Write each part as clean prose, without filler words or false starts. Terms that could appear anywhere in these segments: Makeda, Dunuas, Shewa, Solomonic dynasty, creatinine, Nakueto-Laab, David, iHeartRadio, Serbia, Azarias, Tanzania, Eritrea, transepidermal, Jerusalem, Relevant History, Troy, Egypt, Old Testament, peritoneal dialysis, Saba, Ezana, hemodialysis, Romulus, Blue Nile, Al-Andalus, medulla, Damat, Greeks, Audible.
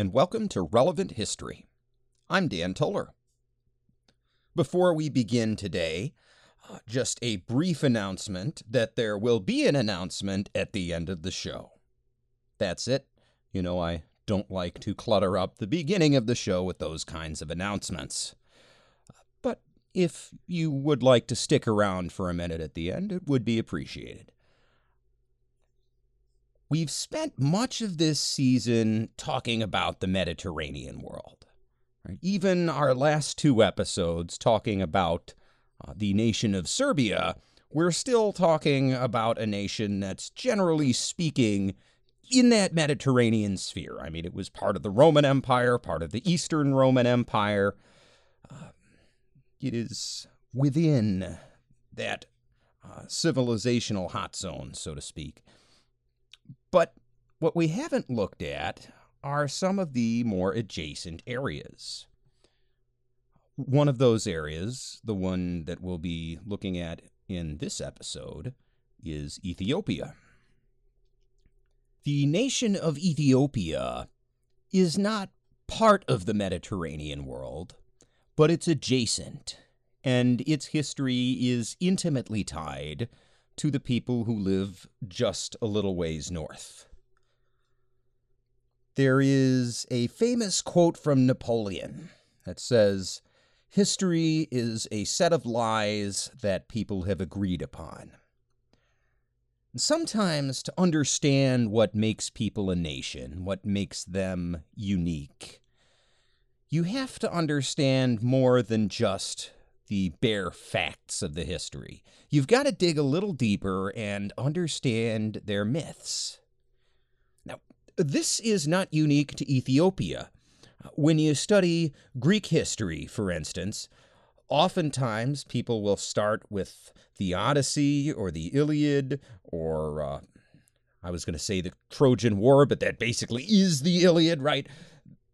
and welcome to Relevant History. I'm Dan Toller. Before we begin today, just a brief announcement that there will be an announcement at the end of the show. That's it. You know, I don't like to clutter up the beginning of the show with those kinds of announcements. But if you would like to stick around for a minute at the end, it would be appreciated. We've spent much of this season talking about the Mediterranean world. Right? Even our last two episodes talking about the nation of Serbia, we're still talking about a nation that's, generally speaking, in that Mediterranean sphere. I mean, it was part of the Roman Empire, part of the Eastern Roman Empire. It is within that civilizational hot zone, so to speak. But what we haven't looked at are some of the more adjacent areas. One of those areas, the one that we'll be looking at in this episode, is Ethiopia. The nation of Ethiopia is not part of the Mediterranean world, but it's adjacent, and its history is intimately tied to the people who live just a little ways north. There is a famous quote from Napoleon that says, "History is a set of lies that people have agreed upon." Sometimes to understand what makes people a nation, what makes them unique, you have to understand more than just the bare facts of the history. You've got to dig a little deeper and understand their myths. Now, this is not unique to Ethiopia. When you study Greek history, for instance, oftentimes people will start with the Odyssey or the Iliad or, I was going to say the Trojan War, but that basically is the Iliad, right?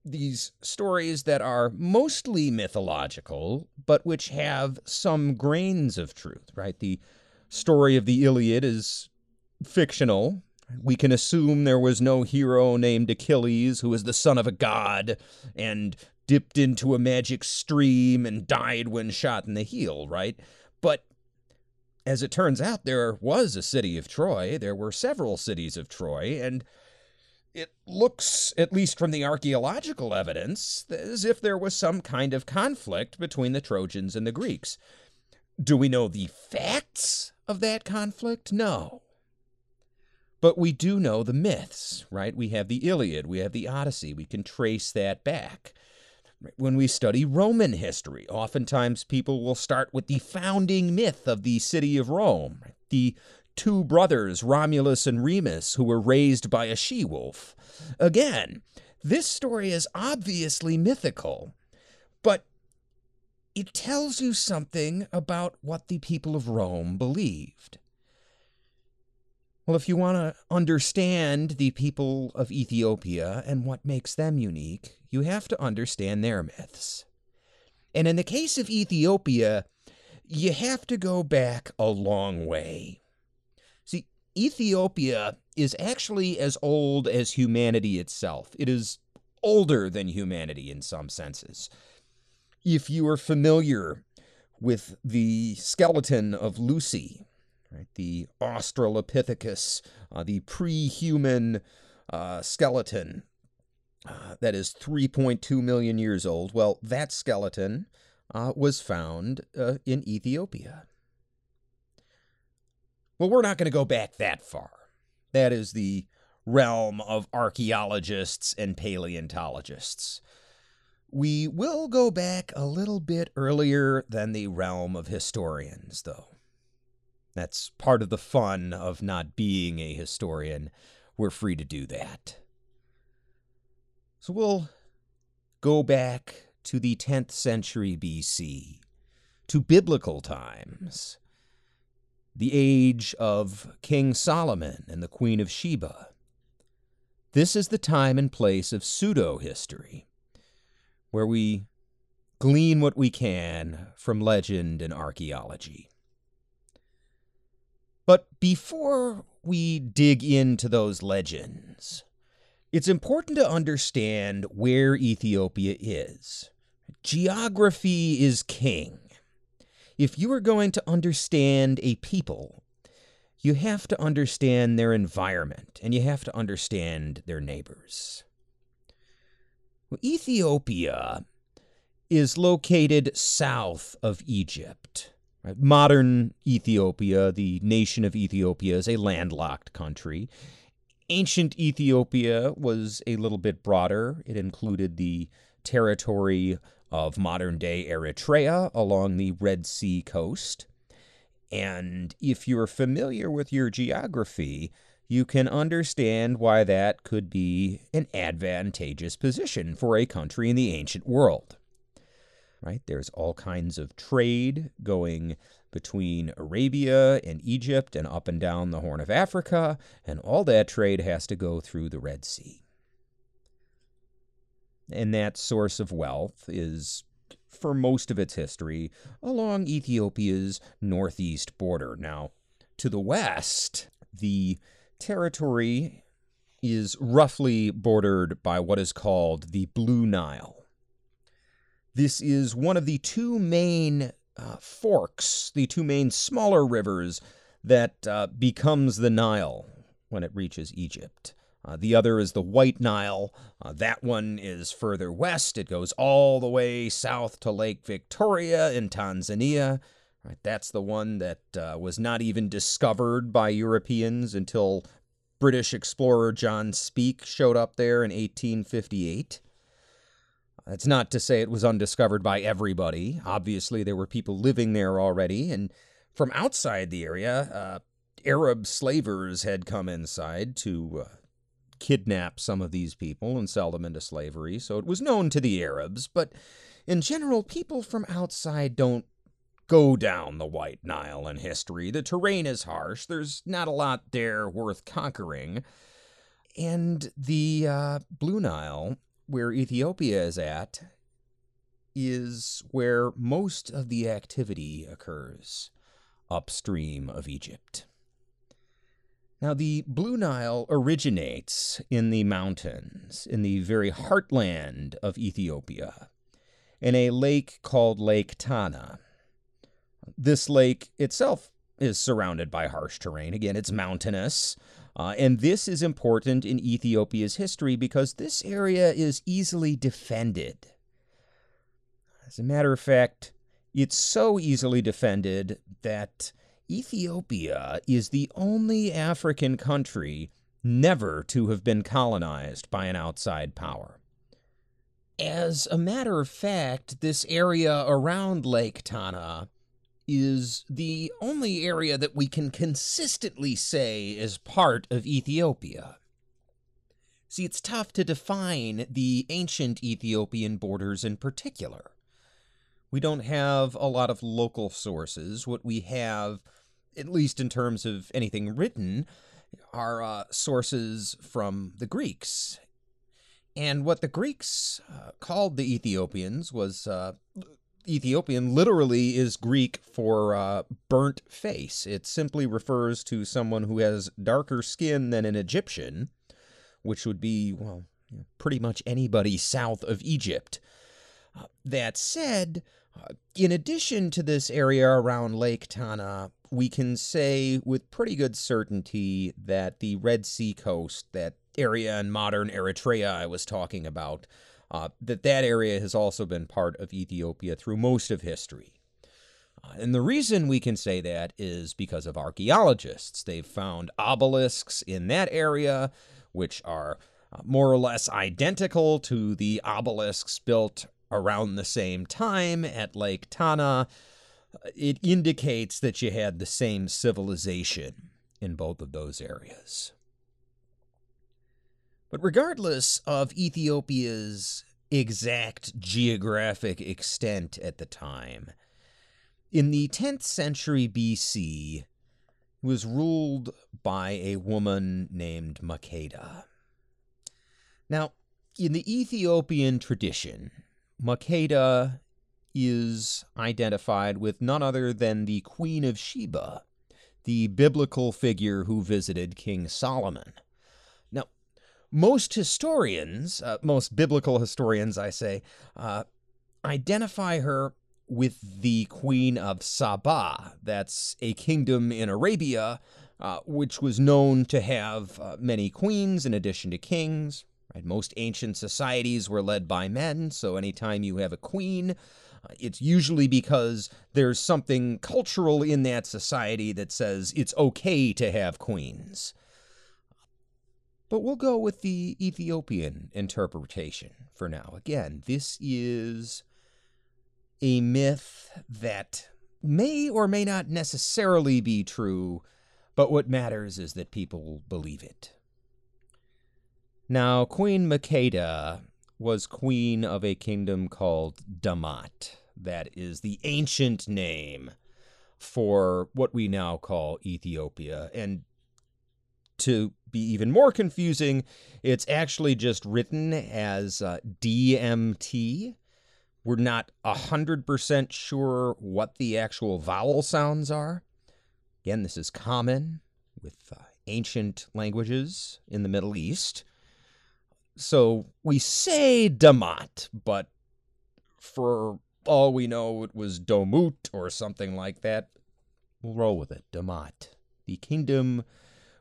These stories that are mostly mythological, but which have some grains of truth, right? The story of the Iliad is fictional. We can assume there was no hero named Achilles who was the son of a god and dipped into a magic stream and died when shot in the heel, right? But as it turns out, there was a city of Troy. There were several cities of Troy, and it looks, at least from the archaeological evidence, as if there was some kind of conflict between the Trojans and the Greeks. Do we know the facts of that conflict? No. But we do know the myths, right? We have the Iliad, we have the Odyssey, we can trace that back. When we study Roman history, oftentimes people will start with the founding myth of the city of Rome, the two brothers, Romulus and Remus, who were raised by a she-wolf. Again, this story is obviously mythical, but it tells you something about what the people of Rome believed. Well, if you want to understand the people of Ethiopia and what makes them unique, you have to understand their myths. And in the case of Ethiopia, you have to go back a long way. Ethiopia is actually as old as humanity itself. It is older than humanity in some senses. If you are familiar with the skeleton of Lucy, right, the Australopithecus, the pre-human skeleton that is 3.2 million years old, well, that skeleton was found in Ethiopia. Well, we're not going to go back that far. That is the realm of archaeologists and paleontologists. We will go back a little bit earlier than the realm of historians, though. That's part of the fun of not being a historian. We're free to do that. So we'll go back to the 10th century BC, to biblical times. The age of King Solomon and the Queen of Sheba. This is the time and place of pseudo-history, where we glean what we can from legend and archaeology. But before we dig into those legends, It's important to understand where Ethiopia is. Geography is king. If you are going to understand a people, you have to understand their environment, and you have to understand their neighbors. Well, Ethiopia is located south of Egypt. Modern Ethiopia, the nation of Ethiopia, is a landlocked country. Ancient Ethiopia was a little bit broader. It included the territory of modern-day Eritrea along the Red Sea coast. And if you're familiar with your geography, you can understand why that could be an advantageous position for a country in the ancient world. Right? There's all kinds of trade going between Arabia and Egypt and up and down the Horn of Africa, and all that trade has to go through the Red Sea. And that source of wealth is, for most of its history, along Ethiopia's northeast border. Now, to the west, the territory is roughly bordered by what is called the Blue Nile. This is one of the two main forks, the two main smaller rivers that becomes the Nile when it reaches Egypt. The other is the White Nile. That one is further west. It goes all the way south to Lake Victoria in Tanzania. Right, that's the one that was not even discovered by Europeans until British explorer John Speke showed up there in 1858. That's not to say it was undiscovered by everybody. Obviously, there were people living there already, and from outside the area, Arab slavers had come inside to kidnap some of these people and sell them into slavery, so it was known to the Arabs, but in general, people from outside don't go down the White Nile in history. The terrain is harsh. There's not a lot there worth conquering, and the Blue Nile, where Ethiopia is at, is where most of the activity occurs upstream of Egypt. Now, the Blue Nile originates in the mountains, in the very heartland of Ethiopia, in a lake called Lake Tana. This lake itself is surrounded by harsh terrain. Again, it's mountainous. And this is important in Ethiopia's history because this area is easily defended. As a matter of fact, it's so easily defended that Ethiopia is the only African country never to have been colonized by an outside power. As a matter of fact, this area around Lake Tana is the only area that we can consistently say is part of Ethiopia. See, it's tough to define the ancient Ethiopian borders in particular. We don't have a lot of local sources. What we have, at least in terms of anything written, are sources from the Greeks. And what the Greeks called the Ethiopians was, Ethiopian literally is Greek for burnt face. It simply refers to someone who has darker skin than an Egyptian, which would be, well, pretty much anybody south of Egypt. That said, in addition to this area around Lake Tana, we can say with pretty good certainty that the Red Sea coast, that area in modern Eritrea I was talking about, that area has also been part of Ethiopia through most of history. And the reason we can say that is because of archaeologists. They've found obelisks in that area, which are more or less identical to the obelisks built around the same time at Lake Tana. It indicates that you had the same civilization in both of those areas. But regardless of Ethiopia's exact geographic extent at the time, in the 10th century BC, it was ruled by a woman named Makeda. Now, in the Ethiopian tradition, Makeda is identified with none other than the Queen of Sheba, the biblical figure who visited King Solomon. Most historians, most biblical historians, I say, identify her with the Queen of Saba. That's a kingdom in Arabia, which was known to have many queens in addition to kings. Right? Most ancient societies were led by men, so anytime you have a queen, it's usually because there's something cultural in that society that says it's okay to have queens. But we'll go with the Ethiopian interpretation for now. Again, this is a myth that may or may not necessarily be true, but what matters is that people believe it. Now, Queen Makeda was queen of a kingdom called Damat. That is the ancient name for what we now call Ethiopia. And to be even more confusing, it's actually just written as DMT. We're not 100% sure what the actual vowel sounds are. Again, this is common with ancient languages in the Middle East. So we say Damat, but for all we know, it was Domut or something like that. We'll roll with it, Damat. The kingdom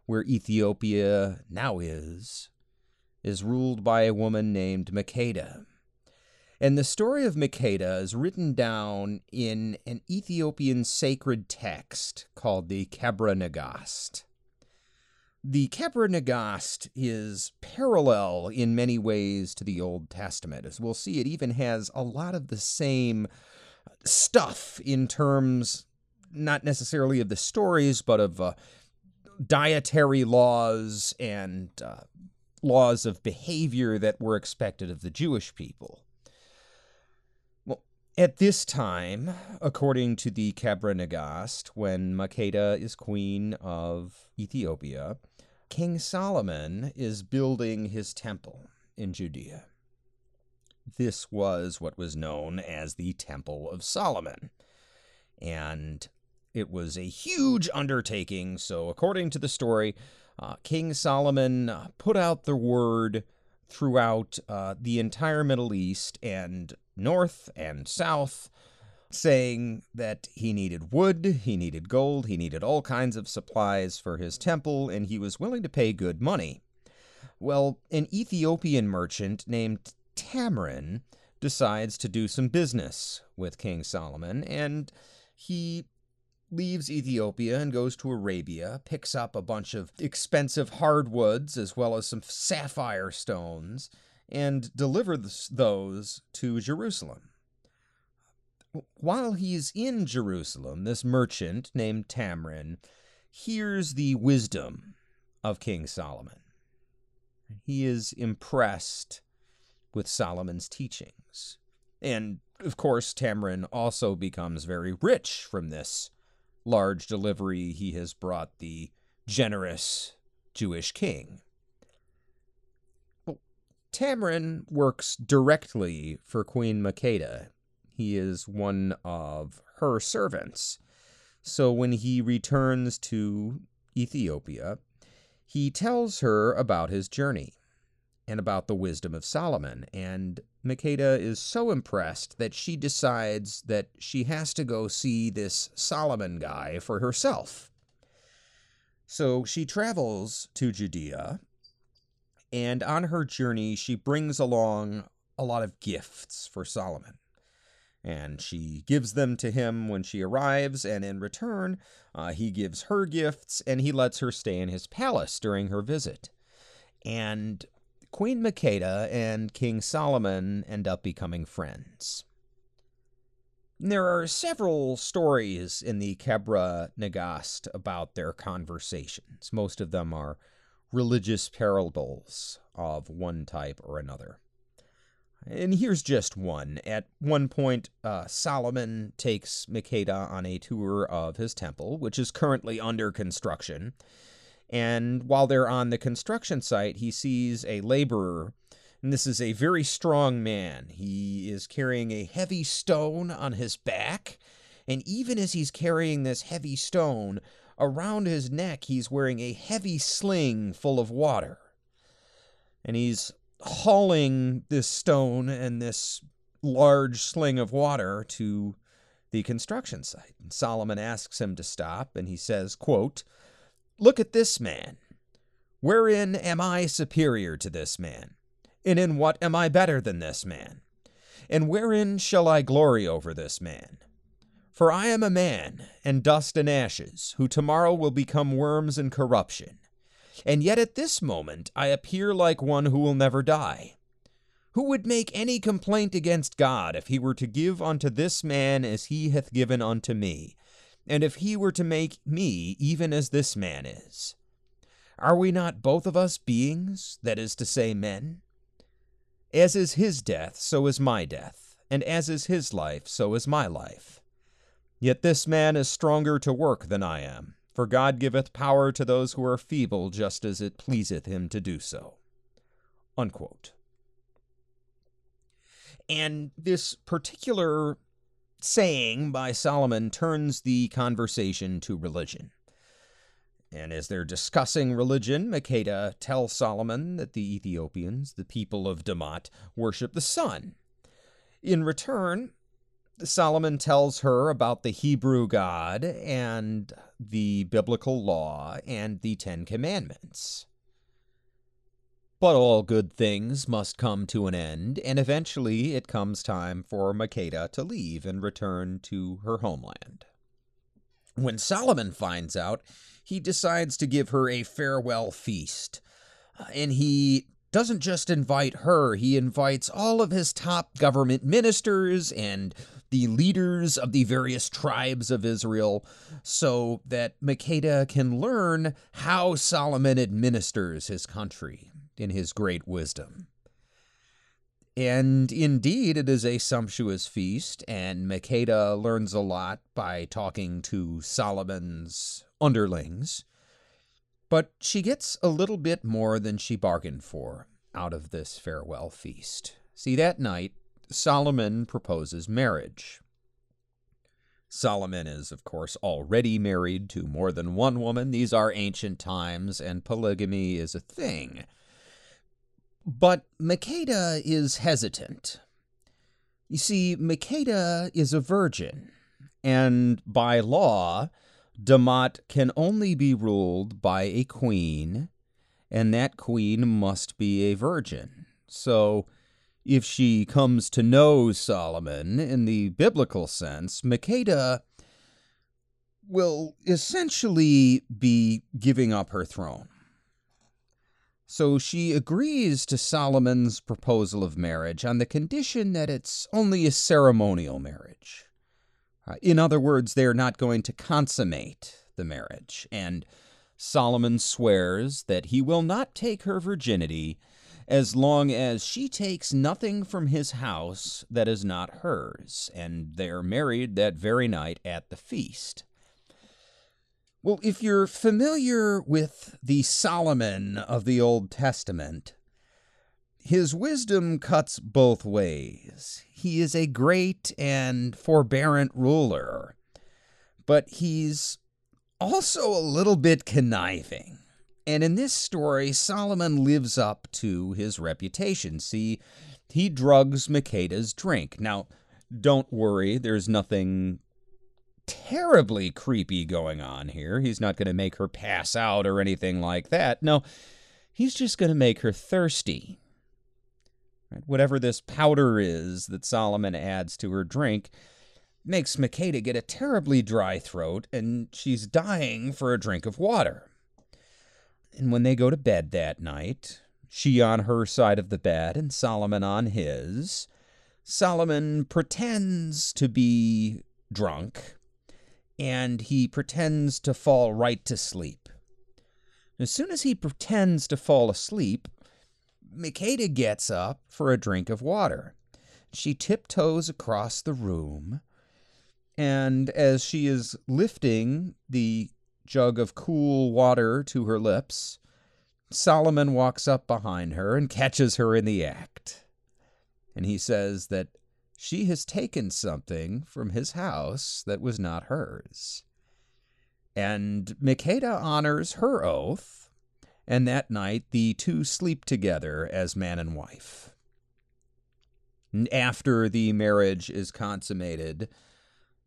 where Ethiopia now is ruled by a woman named Makeda. And the story of Makeda is written down in an Ethiopian sacred text called the Kebra Nagast. The Kebra Nagast is parallel in many ways to the Old Testament. As we'll see, it even has a lot of the same stuff in terms, not necessarily of the stories, but of dietary laws and laws of behavior that were expected of the Jewish people. Well, at this time, according to the Kebra Nagast, when Makeda is queen of Ethiopia, King Solomon is building his temple in Judea. This was what was known as the Temple of Solomon, and it was a huge undertaking. So according to the story, King Solomon put out the word throughout the entire Middle East and north and south, saying that he needed wood, he needed gold, he needed all kinds of supplies for his temple, and he was willing to pay good money. Well, an Ethiopian merchant named Tamrin decides to do some business with King Solomon, and he leaves Ethiopia and goes to Arabia, picks up a bunch of expensive hardwoods as well as some sapphire stones, and delivers those to Jerusalem. While he's in Jerusalem, this merchant named Tamrin hears the wisdom of King Solomon. He is impressed with Solomon's teachings. And, of course, Tamrin also becomes very rich from this large delivery he has brought the generous Jewish king. Well, Tamrin works directly for Queen Makeda. He is one of her servants. So when he returns to Ethiopia, he tells her about his journey and about the wisdom of Solomon. And Makeda is so impressed that she decides that she has to go see this Solomon guy for herself. So she travels to Judea, and on her journey, she brings along a lot of gifts for Solomon. And she gives them to him when she arrives, and in return, he gives her gifts, and he lets her stay in his palace during her visit. And Queen Makeda and King Solomon end up becoming friends. There are several stories in the Kebra Nagast about their conversations. Most of them are religious parables of one type or another. And here's just one. At one point, Solomon takes Makeda on a tour of his temple, which is currently under construction. And while they're on the construction site, he sees a laborer, and this is a very strong man. He is carrying a heavy stone on his back, and even as he's carrying this heavy stone, around his neck he's wearing a heavy sling full of water. and he's hauling this stone and this large sling of water to the construction site. And Solomon asks him to stop, and he says, quote, "Look at this man. Wherein am I superior to this man? And in what am I better than this man? And wherein shall I glory over this man? For I am a man, and dust and ashes, who tomorrow will become worms and corruption. And yet at this moment I appear like one who will never die. Who would make any complaint against God if he were to give unto this man as he hath given unto me, and if he were to make me even as this man is? Are we not both of us beings, that is to say, men? As is his death, so is my death, and as is his life, so is my life. Yet this man is stronger to work than I am, for God giveth power to those who are feeble, just as it pleaseth him to do so." Unquote. And this particular saying by Solomon turns the conversation to religion. And as they're discussing religion, Makeda tells Solomon that the Ethiopians, the people of Damat, worship the sun. In return, Solomon tells her about the Hebrew God and the biblical law and the 10 Commandments. But all good things must come to an end, and eventually it comes time for Makeda to leave and return to her homeland. When Solomon finds out, he decides to give her a farewell feast. And he doesn't just invite her, he invites all of his top government ministers and the leaders of the various tribes of Israel so that Makeda can learn how Solomon administers his country in his great wisdom. And indeed, it is a sumptuous feast, and Makeda learns a lot by talking to Solomon's underlings. But she gets a little bit more than she bargained for out of this farewell feast. See, that night, Solomon proposes marriage. Solomon is, of course, already married to more than one woman. These are ancient times, and polygamy is a thing. But Makeda is hesitant. You see, Makeda is a virgin, and by law, Damat can only be ruled by a queen, and that queen must be a virgin. So, if she comes to know Solomon in the biblical sense, Makeda will essentially be giving up her throne. So she agrees to Solomon's proposal of marriage on the condition that it's only a ceremonial marriage. In other words, they're not going to consummate the marriage, and Solomon swears that he will not take her virginity as long as she takes nothing from his house that is not hers, and they're married that very night at the feast. Well, if you're familiar with the Solomon of the Old Testament, his wisdom cuts both ways. He is a great and forbearant ruler, but he's also a little bit conniving. And in this story, Solomon lives up to his reputation. See, he drugs Makeda's drink. Now, don't worry, there's nothing terribly creepy going on here. He's not going to make her pass out or anything like that. No, he's just going to make her thirsty. Right? Whatever this powder is that Solomon adds to her drink makes Makeda get a terribly dry throat, and she's dying for a drink of water. And when they go to bed that night, she on her side of the bed and Solomon on his, Solomon pretends to be drunk, and he pretends to fall right to sleep. As soon as he pretends to fall asleep, Makeda gets up for a drink of water. She tiptoes across the room, and as she is lifting the jug of cool water to her lips, Solomon walks up behind her and catches her in the act. And he says that she has taken something from his house that was not hers. And Makeda honors her oath and that night the two sleep together as man and wife. After the marriage is consummated,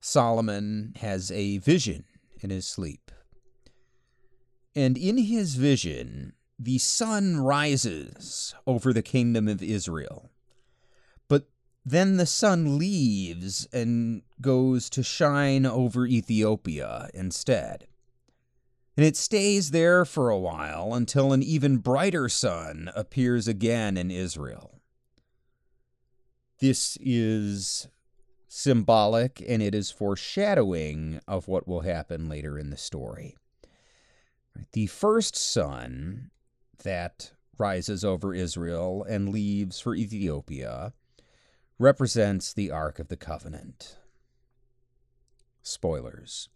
Solomon has a vision in his sleep. And in his vision, the sun rises over the kingdom of Israel. But then the sun leaves and goes to shine over Ethiopia instead. And it stays there for a while until an even brighter sun appears again in Israel. This is symbolic, and it is foreshadowing of what will happen later in the story. The first sun that rises over Israel and leaves for Ethiopia represents the Ark of the Covenant. Spoilers.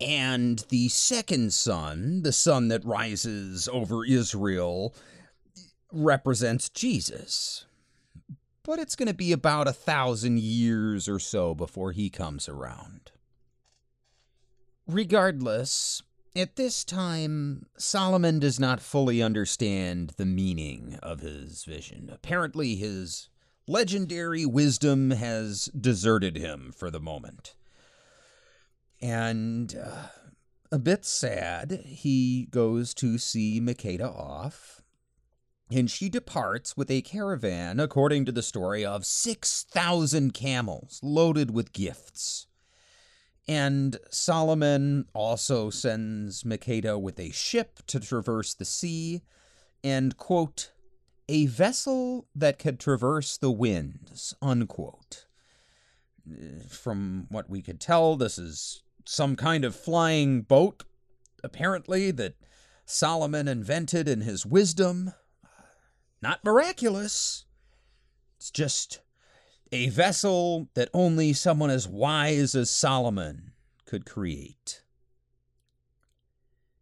And the second sun, the sun that rises over Israel, represents Jesus. But it's going to be about 1,000 years or so before he comes around. Regardless, at this time, Solomon does not fully understand the meaning of his vision. Apparently, his legendary wisdom has deserted him for the moment. And a bit sad, he goes to see Makeda off. And she departs with a caravan, according to the story, of 6,000 camels loaded with gifts. And Solomon also sends Makeda with a ship to traverse the sea and, quote, a vessel that could traverse the winds, unquote. From what we could tell, this is some kind of flying boat, apparently, that Solomon invented in his wisdom. Not miraculous. It's just a vessel that only someone as wise as Solomon could create.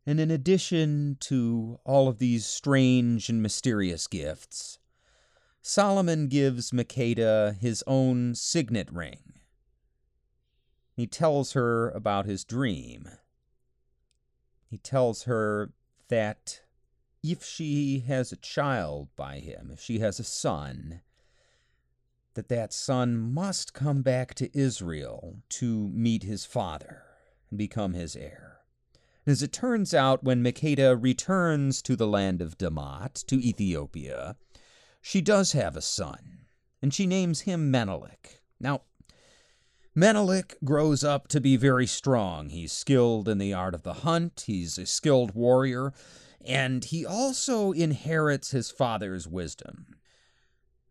And in addition to all of these strange and mysterious gifts, Solomon gives Makeda his own signet ring. He tells her about his dream. He tells her that if she has a child by him, if she has a son, that son must come back to Israel to meet his father and become his heir. As it turns out, when Makeda returns to the land of Damat, to Ethiopia, she does have a son, and she names him Menelik. Now, Menelik grows up to be very strong. He's skilled in the art of the hunt. He's a skilled warrior. And he also inherits his father's wisdom.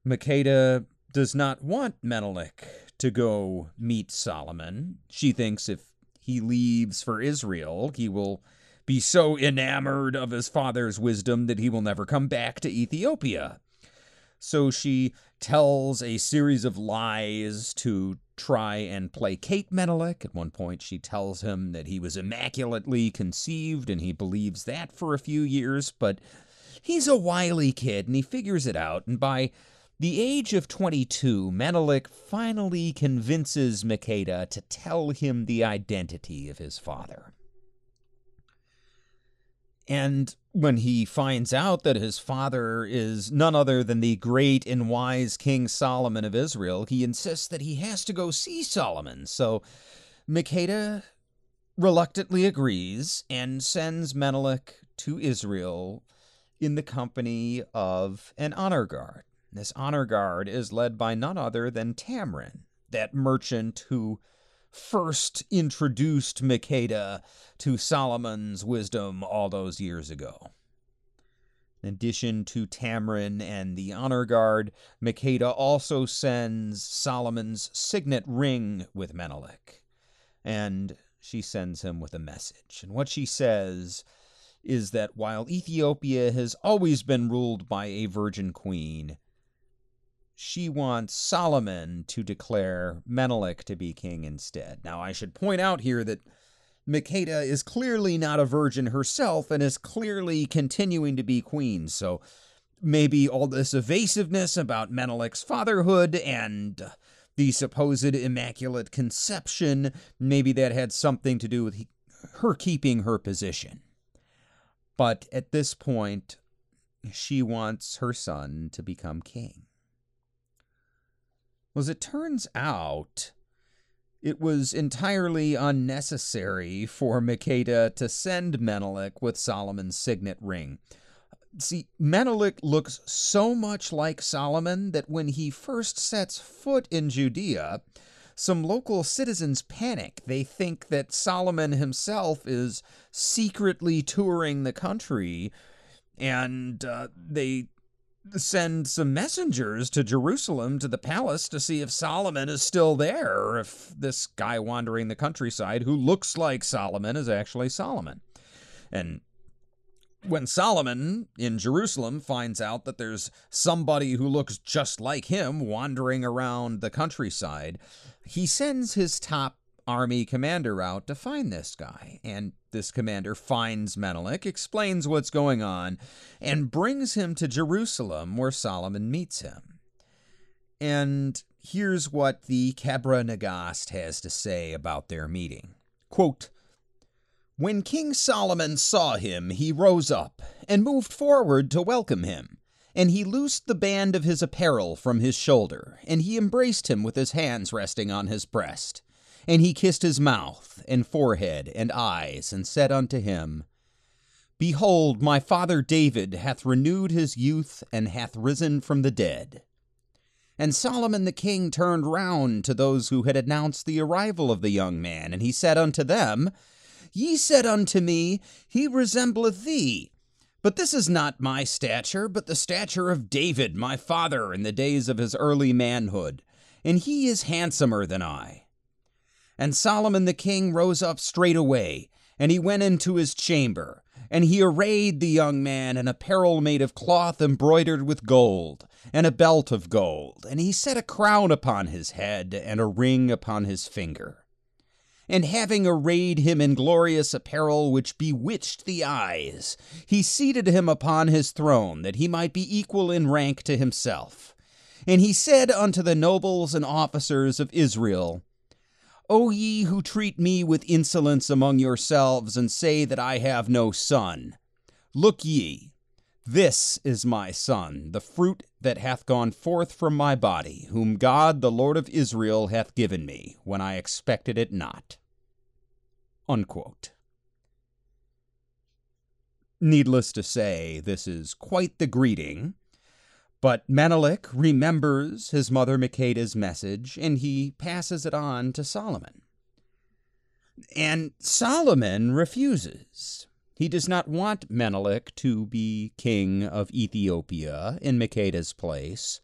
Makeda does not want Menelik to go meet Solomon. She thinks if he leaves for Israel, he will be so enamored of his father's wisdom that he will never come back to Ethiopia. So she tells a series of lies to try and placate Menelik. At one point, she tells him that he was immaculately conceived, and he believes that for a few years, but he's a wily kid, and he figures it out, and by the age of 22, Menelik finally convinces Makeda to tell him the identity of his father. And when he finds out that his father is none other than the great and wise King Solomon of Israel, he insists that he has to go see Solomon. So Makeda reluctantly agrees and sends Menelik to Israel in the company of an honor guard. This honor guard is led by none other than Tamrin, that merchant who first introduced Makeda to Solomon's wisdom all those years ago. In addition to Tamrin and the honor guard, Makeda also sends Solomon's signet ring with Menelik, and she sends him with a message. And what she says is that while Ethiopia has always been ruled by a virgin queen, she wants Solomon to declare Menelik to be king instead. Now, I should point out here that Makeda is clearly not a virgin herself and is clearly continuing to be queen. So maybe all this evasiveness about Menelik's fatherhood and the supposed immaculate conception, maybe that had something to do with her keeping her position. But at this point, she wants her son to become king. Well, as it turns out, it was entirely unnecessary for Makeda to send Menelik with Solomon's signet ring. See, Menelik looks so much like Solomon that when he first sets foot in Judea, some local citizens panic. They think that Solomon himself is secretly touring the country, and they send some messengers to Jerusalem, to the palace, to see if Solomon is still there, or if this guy wandering the countryside who looks like Solomon is actually Solomon. And when Solomon in Jerusalem finds out that there's somebody who looks just like him wandering around the countryside, he sends his top army commander out to find this guy. And this commander finds Menelik, explains what's going on, and brings him to Jerusalem where Solomon meets him. And here's what the Kebra Nagast has to say about their meeting. Quote, "When King Solomon saw him, he rose up and moved forward to welcome him. And he loosed the band of his apparel from his shoulder, and he embraced him with his hands resting on his breast. And he kissed his mouth, and forehead, and eyes, and said unto him, Behold, my father David hath renewed his youth, and hath risen from the dead. And Solomon the king turned round to those who had announced the arrival of the young man, and he said unto them, Ye said unto me, He resembleth thee. But this is not my stature, but the stature of David my father in the days of his early manhood, and he is handsomer than I. And Solomon the king rose up straightway, and he went into his chamber, and he arrayed the young man in apparel made of cloth embroidered with gold, and a belt of gold, and he set a crown upon his head, and a ring upon his finger. And having arrayed him in glorious apparel which bewitched the eyes, he seated him upon his throne, that he might be equal in rank to himself. And he said unto the nobles and officers of Israel, O ye who treat me with insolence among yourselves, and say that I have no son, look ye, this is my son, the fruit that hath gone forth from my body, whom God the Lord of Israel hath given me, when I expected it not." Unquote. Needless to say, this is quite the greeting. But Menelik remembers his mother Makeda's message, and he passes it on to Solomon. And Solomon refuses. He does not want Menelik to be king of Ethiopia in Makeda's place.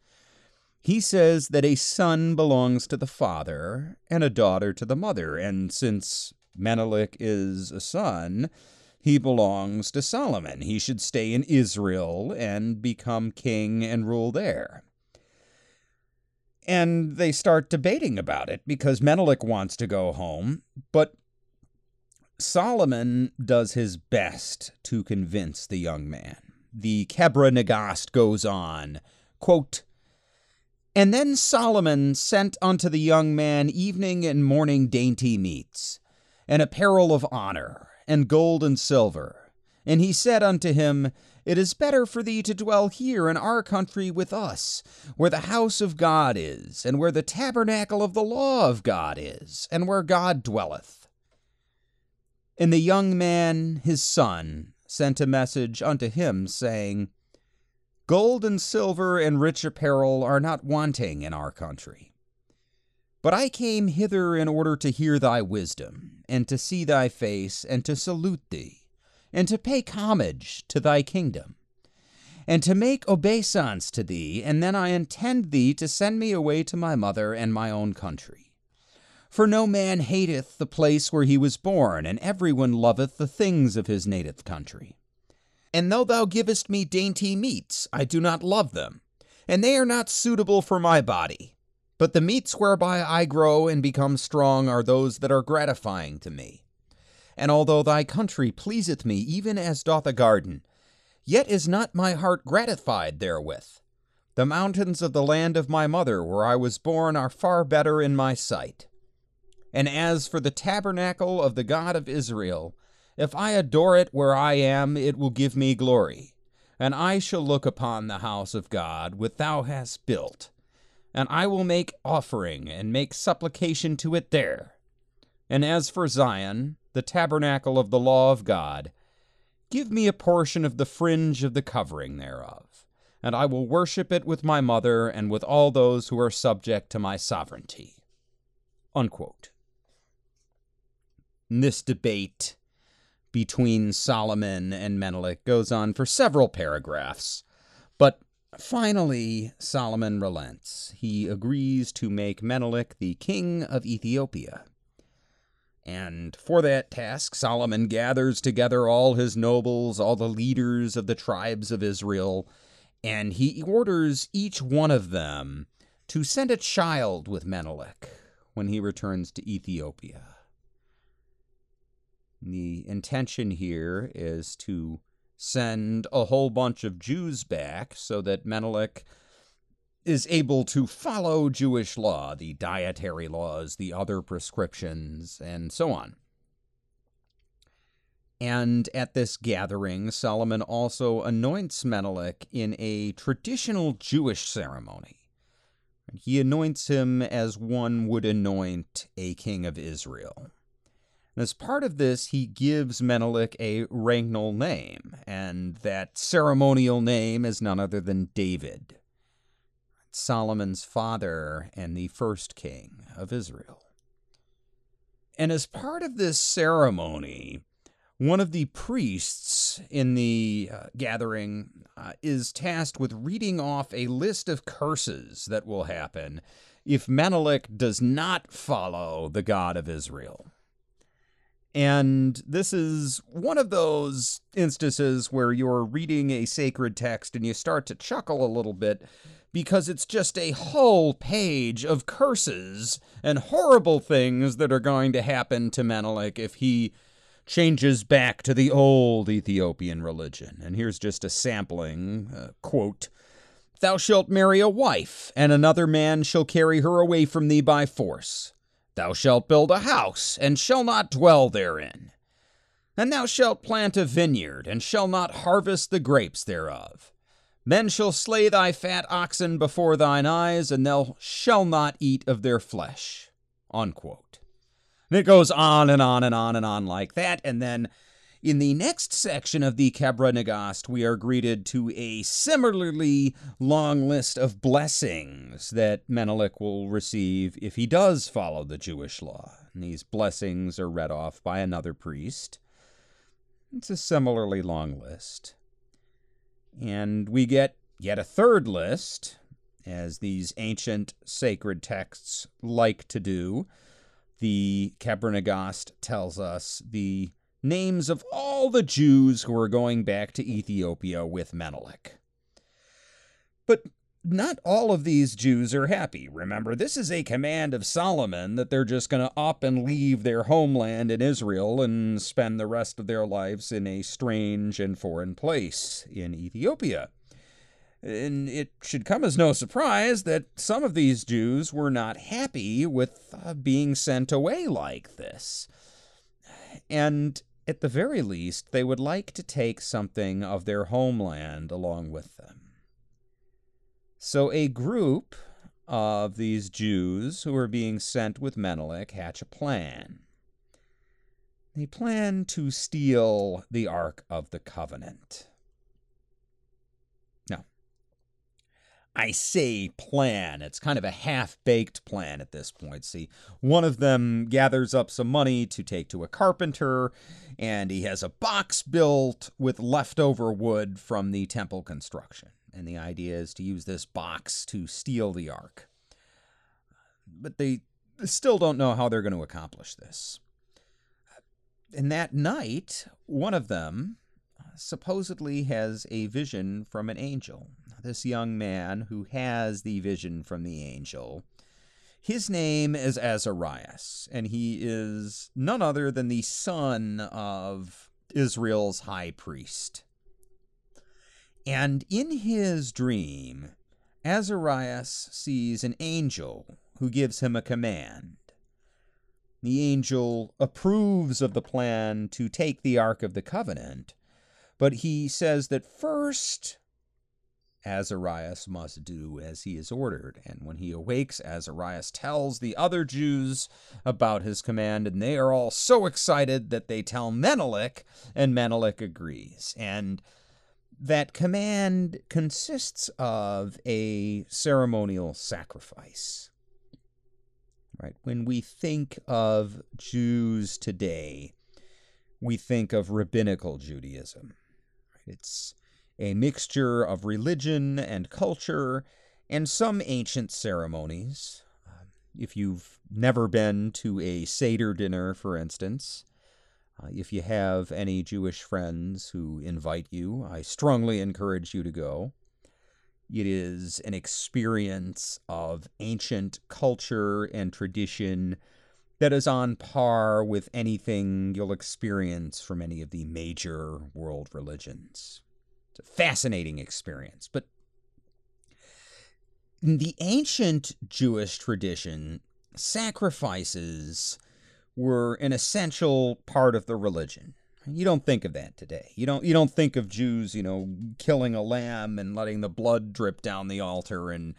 He says that a son belongs to the father and a daughter to the mother, and since Menelik is a son, he belongs to Solomon. He should stay in Israel and become king and rule there. And they start debating about it because Menelik wants to go home, but Solomon does his best to convince the young man. The Kebra Nagast goes on, quote, "And then Solomon sent unto the young man evening and morning dainty meats, and apparel of honor, and gold and silver. And he said unto him, It is better for thee to dwell here in our country with us, where the house of God is, and where the tabernacle of the law of God is, and where God dwelleth. And the young man, his son, sent a message unto him, saying, Gold and silver and rich apparel are not wanting in our country. But I came hither in order to hear thy wisdom, and to see thy face, and to salute thee, and to pay homage to thy kingdom, and to make obeisance to thee, and then I intend thee to send me away to my mother and my own country. For no man hateth the place where he was born, and everyone loveth the things of his native country. And though thou givest me dainty meats, I do not love them, and they are not suitable for my body. But the meats whereby I grow and become strong are those that are gratifying to me. And although thy country pleaseth me even as doth a garden, yet is not my heart gratified therewith. The mountains of the land of my mother, where I was born, are far better in my sight. And as for the tabernacle of the God of Israel, If I adore it where I am, it will give me glory. And I shall look upon the house of God, which thou hast built. And I will make offering and make supplication to it there. And as for Zion, the tabernacle of the law of God, give me a portion of the fringe of the covering thereof, and I will worship it with my mother and with all those who are subject to my sovereignty." Unquote. This debate between Solomon and Menelik goes on for several paragraphs, but finally Solomon relents. He agrees to make Menelik the king of Ethiopia. And for that task, Solomon gathers together all his nobles, all the leaders of the tribes of Israel, and he orders each one of them to send a child with Menelik when he returns to Ethiopia. The intention here is to send a whole bunch of Jews back so that Menelik is able to follow Jewish law, the dietary laws, the other prescriptions, and so on. And at this gathering, Solomon also anoints Menelik in a traditional Jewish ceremony. He anoints him as one would anoint a king of Israel. And as part of this, he gives Menelik a regnal name, and that ceremonial name is none other than David, Solomon's father and the first king of Israel. And as part of this ceremony, one of the priests in the gathering is tasked with reading off a list of curses that will happen if Menelik does not follow the God of Israel. And this is one of those instances where you're reading a sacred text and you start to chuckle a little bit, because it's just a whole page of curses and horrible things that are going to happen to Menelik if he changes back to the old Ethiopian religion. And here's just a sampling, quote, "Thou shalt marry a wife, and another man shall carry her away from thee by force. Thou shalt build a house, and shall not dwell therein. And thou shalt plant a vineyard, and shall not harvest the grapes thereof. Men shall slay thy fat oxen before thine eyes, and thou shalt not eat of their flesh." Unquote. And it goes on and on and on and on like that. And then in the next section of the Kebra Nagast, we are greeted to a similarly long list of blessings that Menelik will receive if he does follow the Jewish law. And these blessings are read off by another priest. It's a similarly long list. And we get yet a third list, as these ancient sacred texts like to do. The Kebra Nagast tells us the names of all the Jews who are going back to Ethiopia with Menelik. But not all of these Jews are happy. Remember, this is a command of Solomon that they're just going to up and leave their homeland in Israel and spend the rest of their lives in a strange and foreign place in Ethiopia. And it should come as no surprise that some of these Jews were not happy with being sent away like this. And at the very least, they would like to take something of their homeland along with them. So a group of these Jews who are being sent with Menelik hatch a plan. They plan to steal the Ark of the Covenant. Now, I say plan. It's kind of a half-baked plan at this point. See, one of them gathers up some money to take to a carpenter, and he has a box built with leftover wood from the temple construction. And the idea is to use this box to steal the Ark. But they still don't know how they're going to accomplish this. And that night, one of them supposedly has a vision from an angel. This young man who has the vision from the angel, his name is Azarias, and he is none other than the son of Israel's high priest. And in his dream, Azarias sees an angel who gives him a command. The angel approves of the plan to take the Ark of the Covenant, but he says that first Azarias must do as he is ordered. And when he awakes, Azarias tells the other Jews about his command, and they are all so excited that they tell Menelik, and Menelik agrees. And that command consists of a ceremonial sacrifice. Right? When we think of Jews today, we think of rabbinical Judaism. It's a mixture of religion and culture and some ancient ceremonies. If you've never been to a Seder dinner, for instance, if you have any Jewish friends who invite you, I strongly encourage you to go. It is an experience of ancient culture and tradition that is on par with anything you'll experience from any of the major world religions. It's a fascinating experience. But in the ancient Jewish tradition, sacrifices were an essential part of the religion. You don't think of that today. You don't think of Jews, killing a lamb and letting the blood drip down the altar and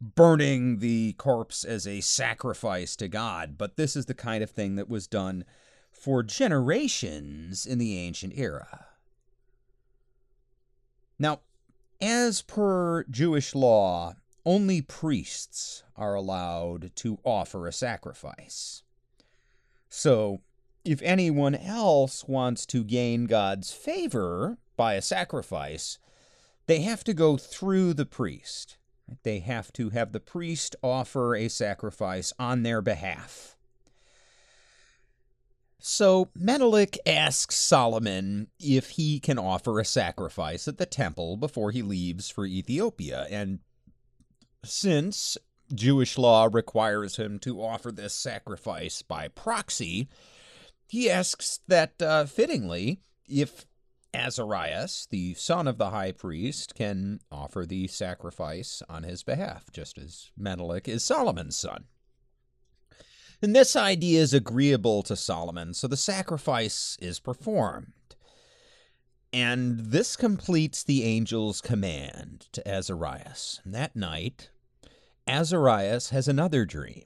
burning the corpse as a sacrifice to God. But this is the kind of thing that was done for generations in the ancient era. Now, as per Jewish law, only priests are allowed to offer a sacrifice. So, if anyone else wants to gain God's favor by a sacrifice, they have to go through the priest. They have to have the priest offer a sacrifice on their behalf. So Menelik asks Solomon if he can offer a sacrifice at the temple before he leaves for Ethiopia. And since Jewish law requires him to offer this sacrifice by proxy, he asks that, fittingly, if Azarias, the son of the high priest, can offer the sacrifice on his behalf, just as Menelik is Solomon's son. And this idea is agreeable to Solomon, so the sacrifice is performed. And this completes the angel's command to Azarias. And that night, Azarias has another dream.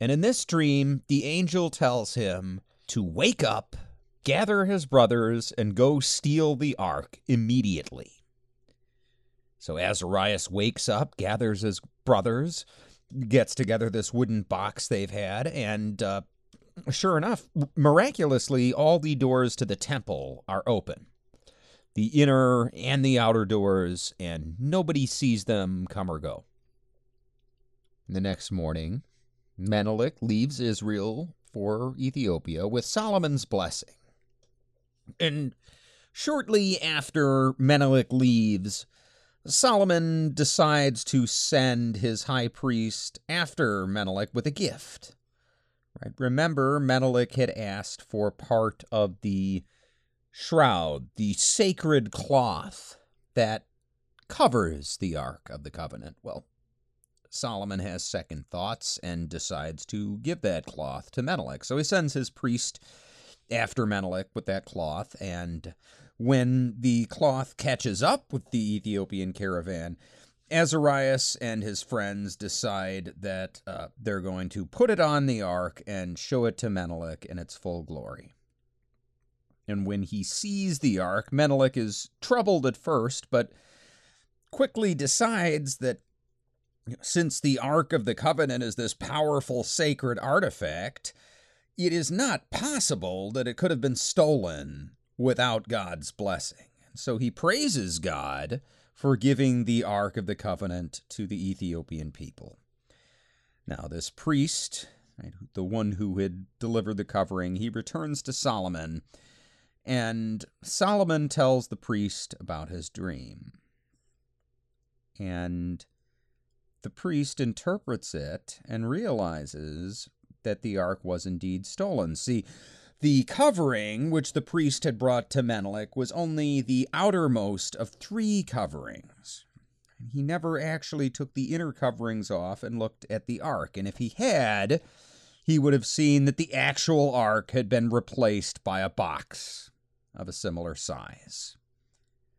And in this dream, the angel tells him to wake up, gather his brothers, and go steal the ark immediately. So Azarias wakes up, gathers his brothers, gets together this wooden box they've had, and sure enough, miraculously, all the doors to the temple are open, the inner and the outer doors, and nobody sees them come or go. The next morning, Menelik leaves Israel for Ethiopia with Solomon's blessing. And shortly after Menelik leaves, Solomon decides to send his high priest after Menelik with a gift. Right? Remember, Menelik had asked for part of the shroud, the sacred cloth that covers the Ark of the Covenant. Well, Solomon has second thoughts and decides to give that cloth to Menelik. So he sends his priest after Menelik with that cloth, and when the cloth catches up with the Ethiopian caravan, Azarias and his friends decide that they're going to put it on the ark and show it to Menelik in its full glory. And when he sees the ark, Menelik is troubled at first, but quickly decides that since the Ark of the Covenant is this powerful sacred artifact, it is not possible that it could have been stolen without God's blessing. So he praises God for giving the Ark of the Covenant to the Ethiopian people. Now, this priest, the one who had delivered the covering, he returns to Solomon, and Solomon tells the priest about his dream. And the priest interprets it and realizes that the ark was indeed stolen. See, the covering which the priest had brought to Menelik was only the outermost of three coverings. He never actually took the inner coverings off and looked at the ark, and if he had, he would have seen that the actual ark had been replaced by a box of a similar size.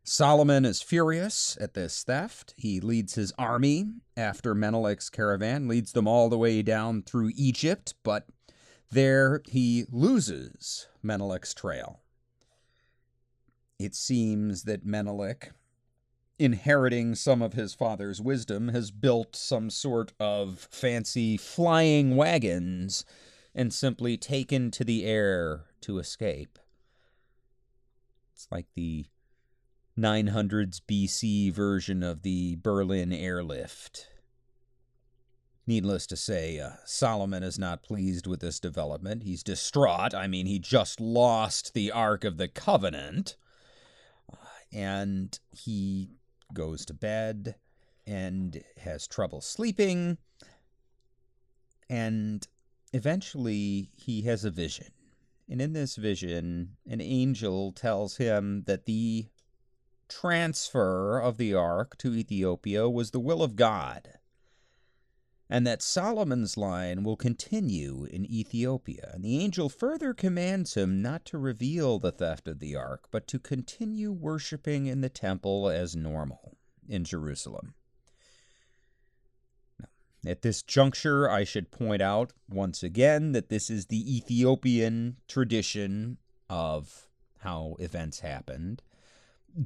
Solomon is furious at this theft. He leads his army after Menelik's caravan, leads them all the way down through Egypt, but there he loses Menelik's trail. It seems that Menelik, inheriting some of his father's wisdom, has built some sort of fancy flying wagons and simply taken to the air to escape. It's like the 900s BC version of the Berlin airlift. Needless to say, Solomon is not pleased with this development. He's distraught. I mean, he just lost the Ark of the Covenant. And he goes to bed and has trouble sleeping. And eventually he has a vision. And in this vision, an angel tells him that the transfer of the ark to Ethiopia was the will of God, and that Solomon's line will continue in Ethiopia. And the angel further commands him not to reveal the theft of the ark, but to continue worshiping in the temple as normal in Jerusalem. Now, at this juncture, I should point out once again that this is the Ethiopian tradition of how events happened.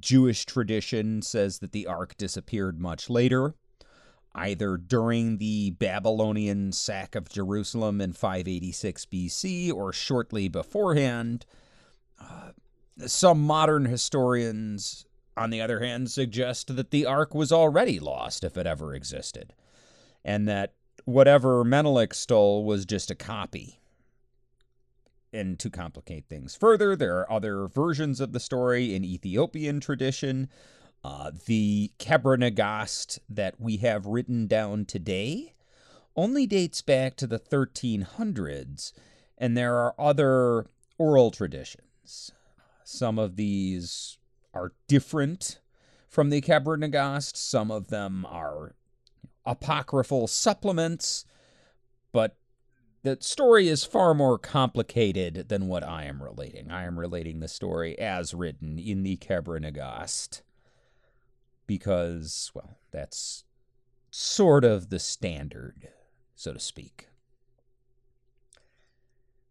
Jewish tradition says that the ark disappeared much later, either during the Babylonian sack of Jerusalem in 586 BC or shortly beforehand. Some modern historians, on the other hand, suggest that the ark was already lost if it ever existed, and that whatever Menelik stole was just a copy. And to complicate things further, there are other versions of the story in Ethiopian tradition. The Kebra Nagast that we have written down today only dates back to the 1300s, and there are other oral traditions. Some of these are different from the Kebra Nagast. Some of them are apocryphal supplements, but the story is far more complicated than what I am relating. I am relating the story as written in the Kebra Nagast because, well, that's sort of the standard, so to speak.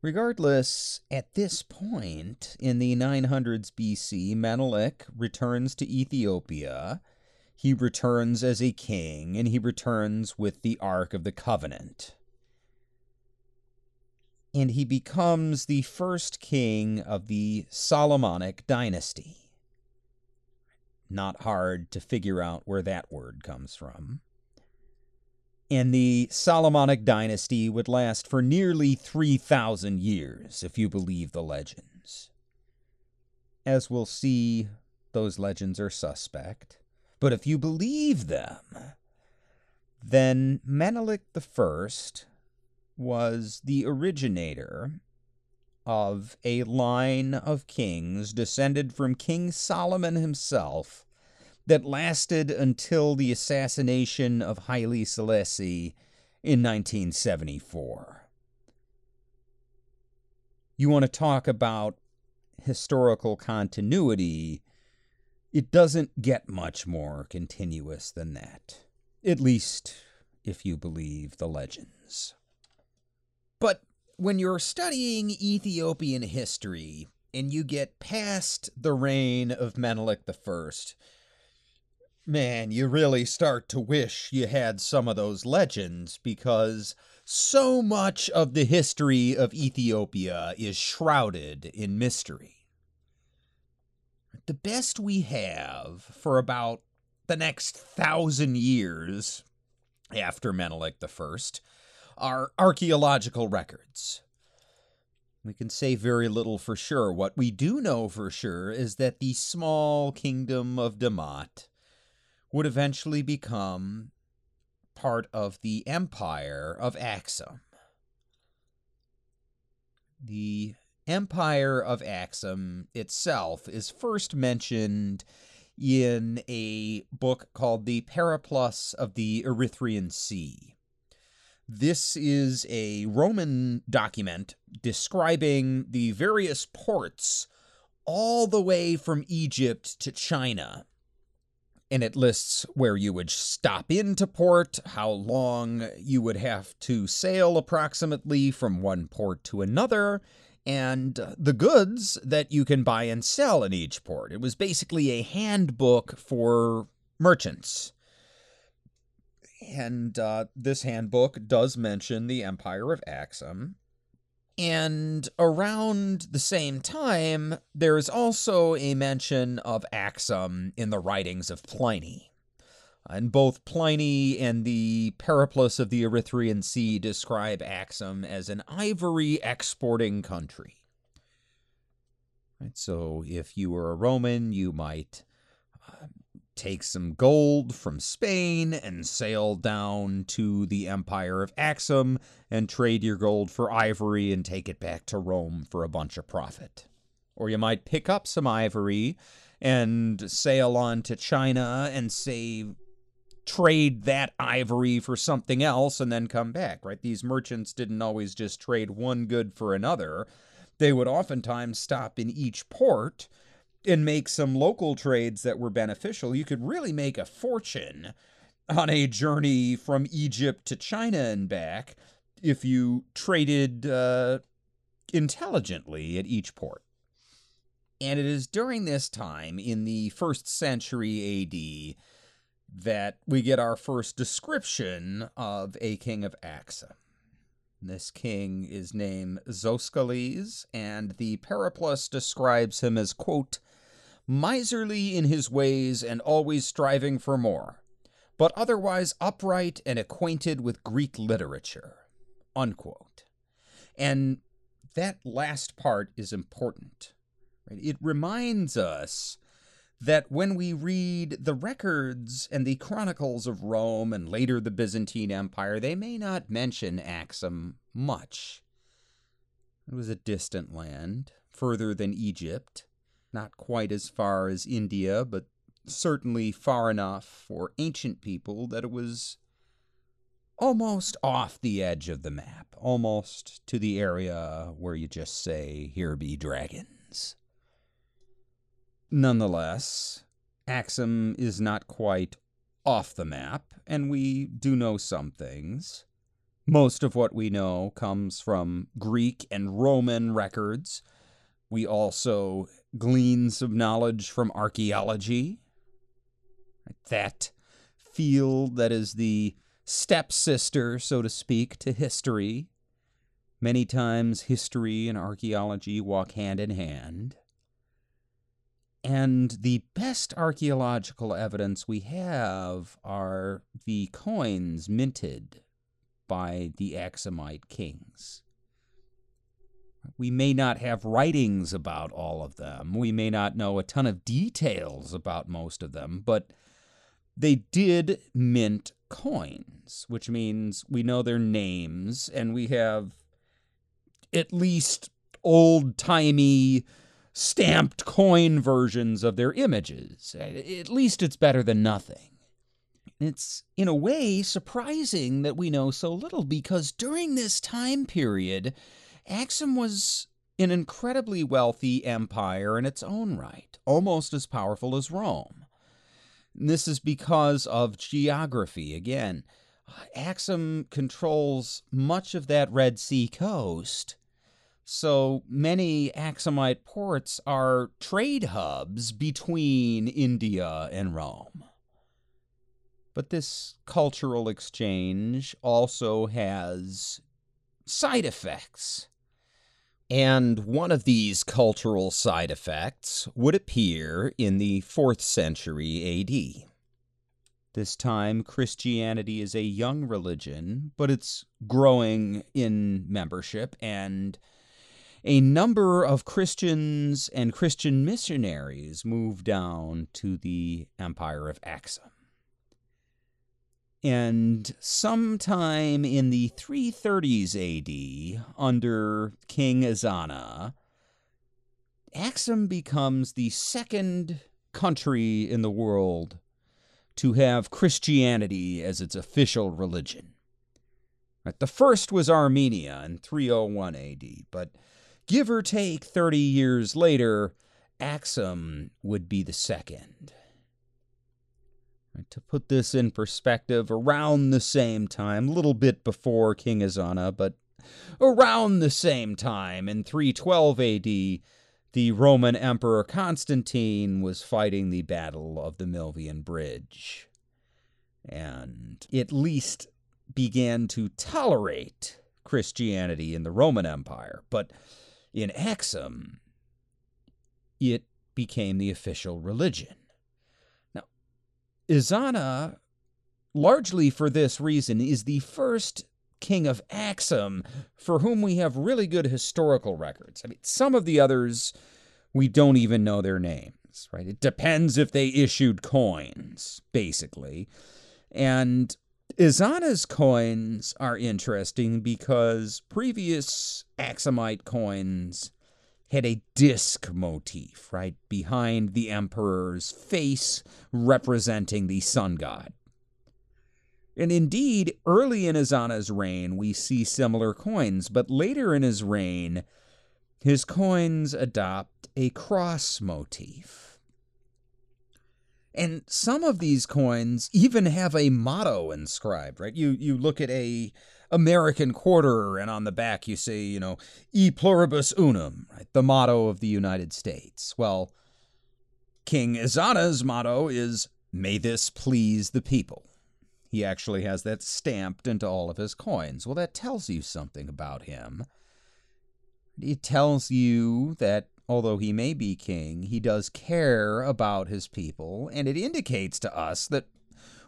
Regardless, at this point in the 900s BC, Menelik returns to Ethiopia. He returns as a king, and he returns with the Ark of the Covenant. And he becomes the first king of the Solomonic dynasty. Not hard to figure out where that word comes from. And the Solomonic dynasty would last for nearly 3,000 years, if you believe the legends. As we'll see, those legends are suspect. But if you believe them, then Menelik I was the originator of a line of kings descended from King Solomon himself that lasted until the assassination of Haile Selassie in 1974. You want to talk about historical continuity? It doesn't get much more continuous than that, at least if you believe the legends. But when you're studying Ethiopian history and you get past the reign of Menelik I, man, you really start to wish you had some of those legends, because so much of the history of Ethiopia is shrouded in mystery. The best we have for about the next 1,000 years after Menelik I are archaeological records. We can say very little for sure. What we do know for sure is that the small kingdom of Damat would eventually become part of the Empire of Axum. The Empire of Axum itself is first mentioned in a book called The Periplus of the Erythraean Sea. This is a Roman document describing the various ports all the way from Egypt to China. And it lists where you would stop into port, how long you would have to sail approximately from one port to another, and the goods that you can buy and sell in each port. It was basically a handbook for merchants. And this handbook does mention the Empire of Axum. And around the same time, there is also a mention of Axum in the writings of Pliny. And both Pliny and the Periplus of the Erythraean Sea describe Axum as an ivory exporting country. Right, so if you were a Roman, you might take some gold from Spain and sail down to the Empire of Axum and trade your gold for ivory and take it back to Rome for a bunch of profit. Or you might pick up some ivory and sail on to China and trade that ivory for something else and then come back, right? These merchants didn't always just trade one good for another. They would oftentimes stop in each port and make some local trades that were beneficial. You could really make a fortune on a journey from Egypt to China and back if you traded intelligently at each port. And it is during this time, in the 1st century AD, that we get our first description of a king of Axum. This king is named Zoskales, and the Periplus describes him as, quote, miserly in his ways and always striving for more, but otherwise upright and acquainted with Greek literature, unquote. And that last part is important. Right? It reminds us that when we read the records and the chronicles of Rome and later the Byzantine Empire, they may not mention Axum much. It was a distant land, further than Egypt. Not quite as far as India, but certainly far enough for ancient people that it was almost off the edge of the map, almost to the area where you just say, here be dragons. Nonetheless, Axum is not quite off the map, and we do know some things. Most of what we know comes from Greek and Roman records. We also glean some knowledge from archaeology. That field that is the stepsister, so to speak, to history. Many times history and archaeology walk hand in hand. And the best archaeological evidence we have are the coins minted by the Axumite kings. We may not have writings about all of them. We may not know a ton of details about most of them, but they did mint coins, which means we know their names, and we have at least old-timey stamped coin versions of their images. At least it's better than nothing. It's, in a way, surprising that we know so little, because during this time period, Axum was an incredibly wealthy empire in its own right, almost as powerful as Rome. And this is because of geography. Again, Axum controls much of that Red Sea coast, so many Axumite ports are trade hubs between India and Rome. But this cultural exchange also has side effects. And one of these cultural side effects would appear in the 4th century AD. This time, Christianity is a young religion, but it's growing in membership, and a number of Christians and Christian missionaries moved down to the Empire of Axum. And sometime in the 330s AD, under King Azana, Axum becomes the second country in the world to have Christianity as its official religion. The first was Armenia in 301 AD, but give or take 30 years later, Axum would be the second. To put this in perspective, around the same time, a little bit before King Azana, but around the same time, in 312 AD, the Roman Emperor Constantine was fighting the Battle of the Milvian Bridge, and at least began to tolerate Christianity in the Roman Empire. But in Axum, it became the official religion. Now, Izana, largely for this reason, is the first king of Axum for whom we have really good historical records. I mean, some of the others, we don't even know their names, right? It depends if they issued coins, basically. And Izana's coins are interesting because previous Axumite coins had a disc motif, right, behind the emperor's face representing the sun god. And indeed, early in Izana's reign, we see similar coins, but later in his reign, his coins adopt a cross motif. And some of these coins even have a motto inscribed, right? You look at a American quarter, and on the back you see, you know, E pluribus unum, right? The motto of the United States. Well, King Izana's motto is, "May this please the people." He actually has that stamped into all of his coins. Well, that tells you something about him. It tells you that although he may be king, he does care about his people, and it indicates to us that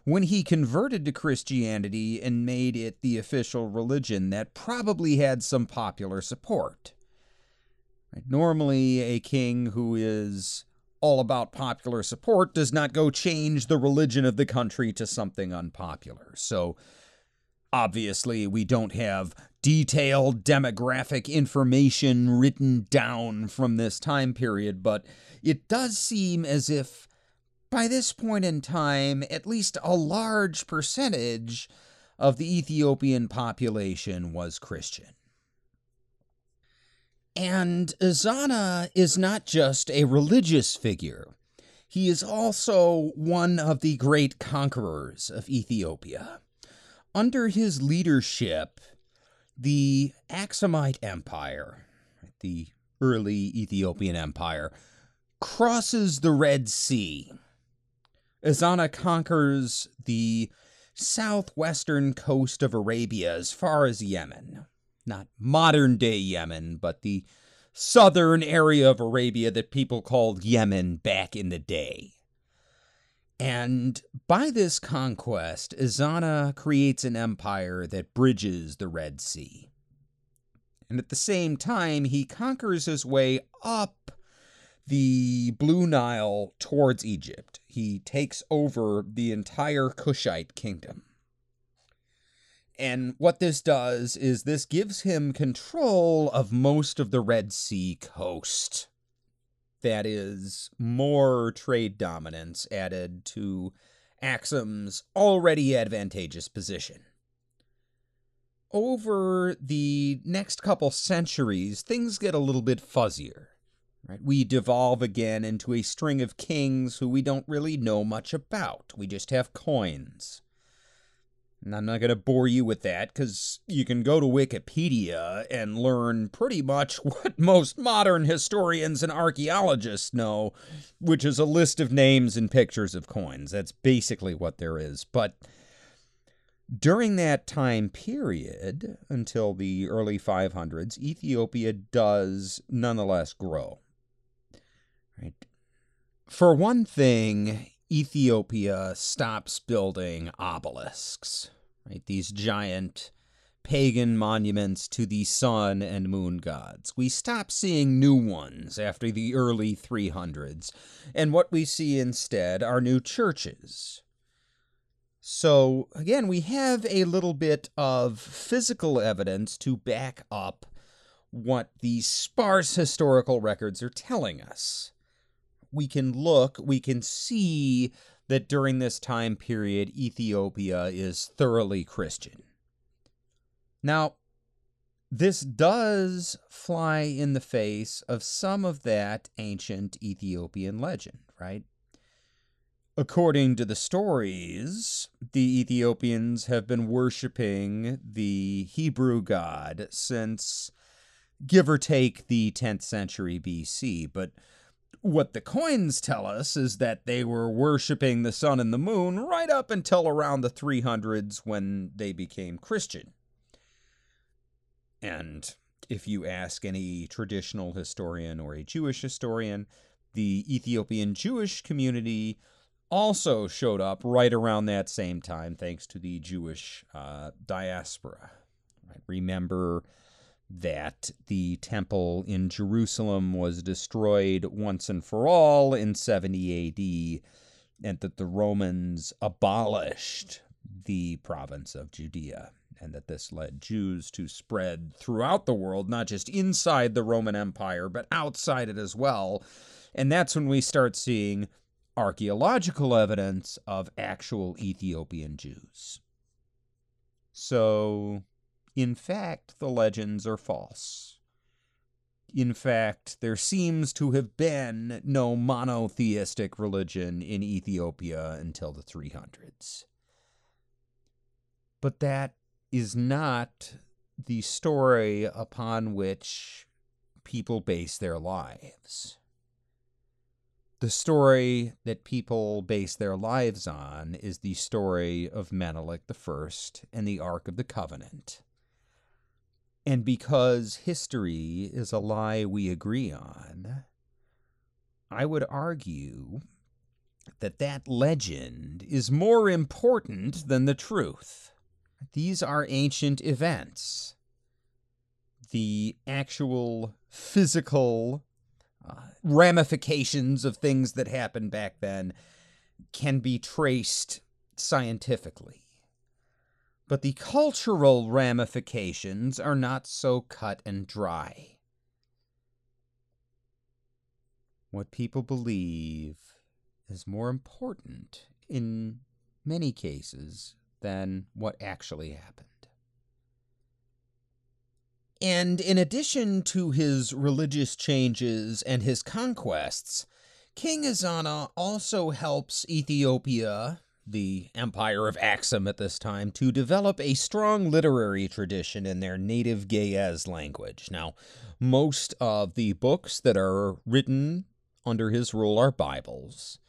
when he converted to Christianity and made it the official religion, that probably had some popular support. Normally, a king who is all about popular support does not go change the religion of the country to something unpopular. So, obviously, we don't have detailed demographic information written down from this time period, but it does seem as if by this point in time, at least a large percentage of the Ethiopian population was Christian. And Izana is not just a religious figure. He is also one of the great conquerors of Ethiopia. Under his leadership, the Axumite Empire, the early Ethiopian Empire, crosses the Red Sea. Izana conquers the southwestern coast of Arabia as far as Yemen. Not modern-day Yemen, but the southern area of Arabia that people called Yemen back in the day. And by this conquest, Izana creates an empire that bridges the Red Sea. And at the same time, he conquers his way up the Blue Nile towards Egypt. He takes over the entire Kushite kingdom. And what this does is this gives him control of most of the Red Sea coast. That is, more trade dominance added to Axum's already advantageous position. Over the next couple centuries, things get a little bit fuzzier. Right? We devolve again into a string of kings who we don't really know much about. We just have coins. And I'm not going to bore you with that, because you can go to Wikipedia and learn pretty much what most modern historians and archaeologists know, which is a list of names and pictures of coins. That's basically what there is. But during that time period, until the early 500s, Ethiopia does nonetheless grow. Right? For one thing, Ethiopia stops building obelisks, right? These giant pagan monuments to the sun and moon gods. We stop seeing new ones after the early 300s, and what we see instead are new churches. So, again, we have a little bit of physical evidence to back up what the sparse historical records are telling us. We can look, we can see that during this time period, Ethiopia is thoroughly Christian. Now, this does fly in the face of some of that ancient Ethiopian legend, right? According to the stories, the Ethiopians have been worshiping the Hebrew god since, give or take, the 10th century BC. But what the coins tell us is that they were worshiping the sun and the moon right up until around the 300s when they became Christian. And if you ask any traditional historian or a Jewish historian, the Ethiopian Jewish community also showed up right around that same time, thanks to the Jewish diaspora. Right? Remember that the temple in Jerusalem was destroyed once and for all in 70 AD, and that the Romans abolished the province of Judea, and that this led Jews to spread throughout the world, not just inside the Roman Empire, but outside it as well. And that's when we start seeing archaeological evidence of actual Ethiopian Jews. So, in fact, the legends are false. In fact, there seems to have been no monotheistic religion in Ethiopia until the 300s. But that is not the story upon which people base their lives. The story that people base their lives on is the story of Menelik I and the Ark of the Covenant. And because history is a lie we agree on, I would argue that that legend is more important than the truth. These are ancient events. The actual physical ramifications of things that happened back then can be traced scientifically. But the cultural ramifications are not so cut and dry. What people believe is more important in many cases than what actually happened. And in addition to his religious changes and his conquests, King Ezana also helps Ethiopia, the Empire of Axum at this time, to develop a strong literary tradition in their native Ge'ez language. Now, most of the books that are written under his rule are Bibles.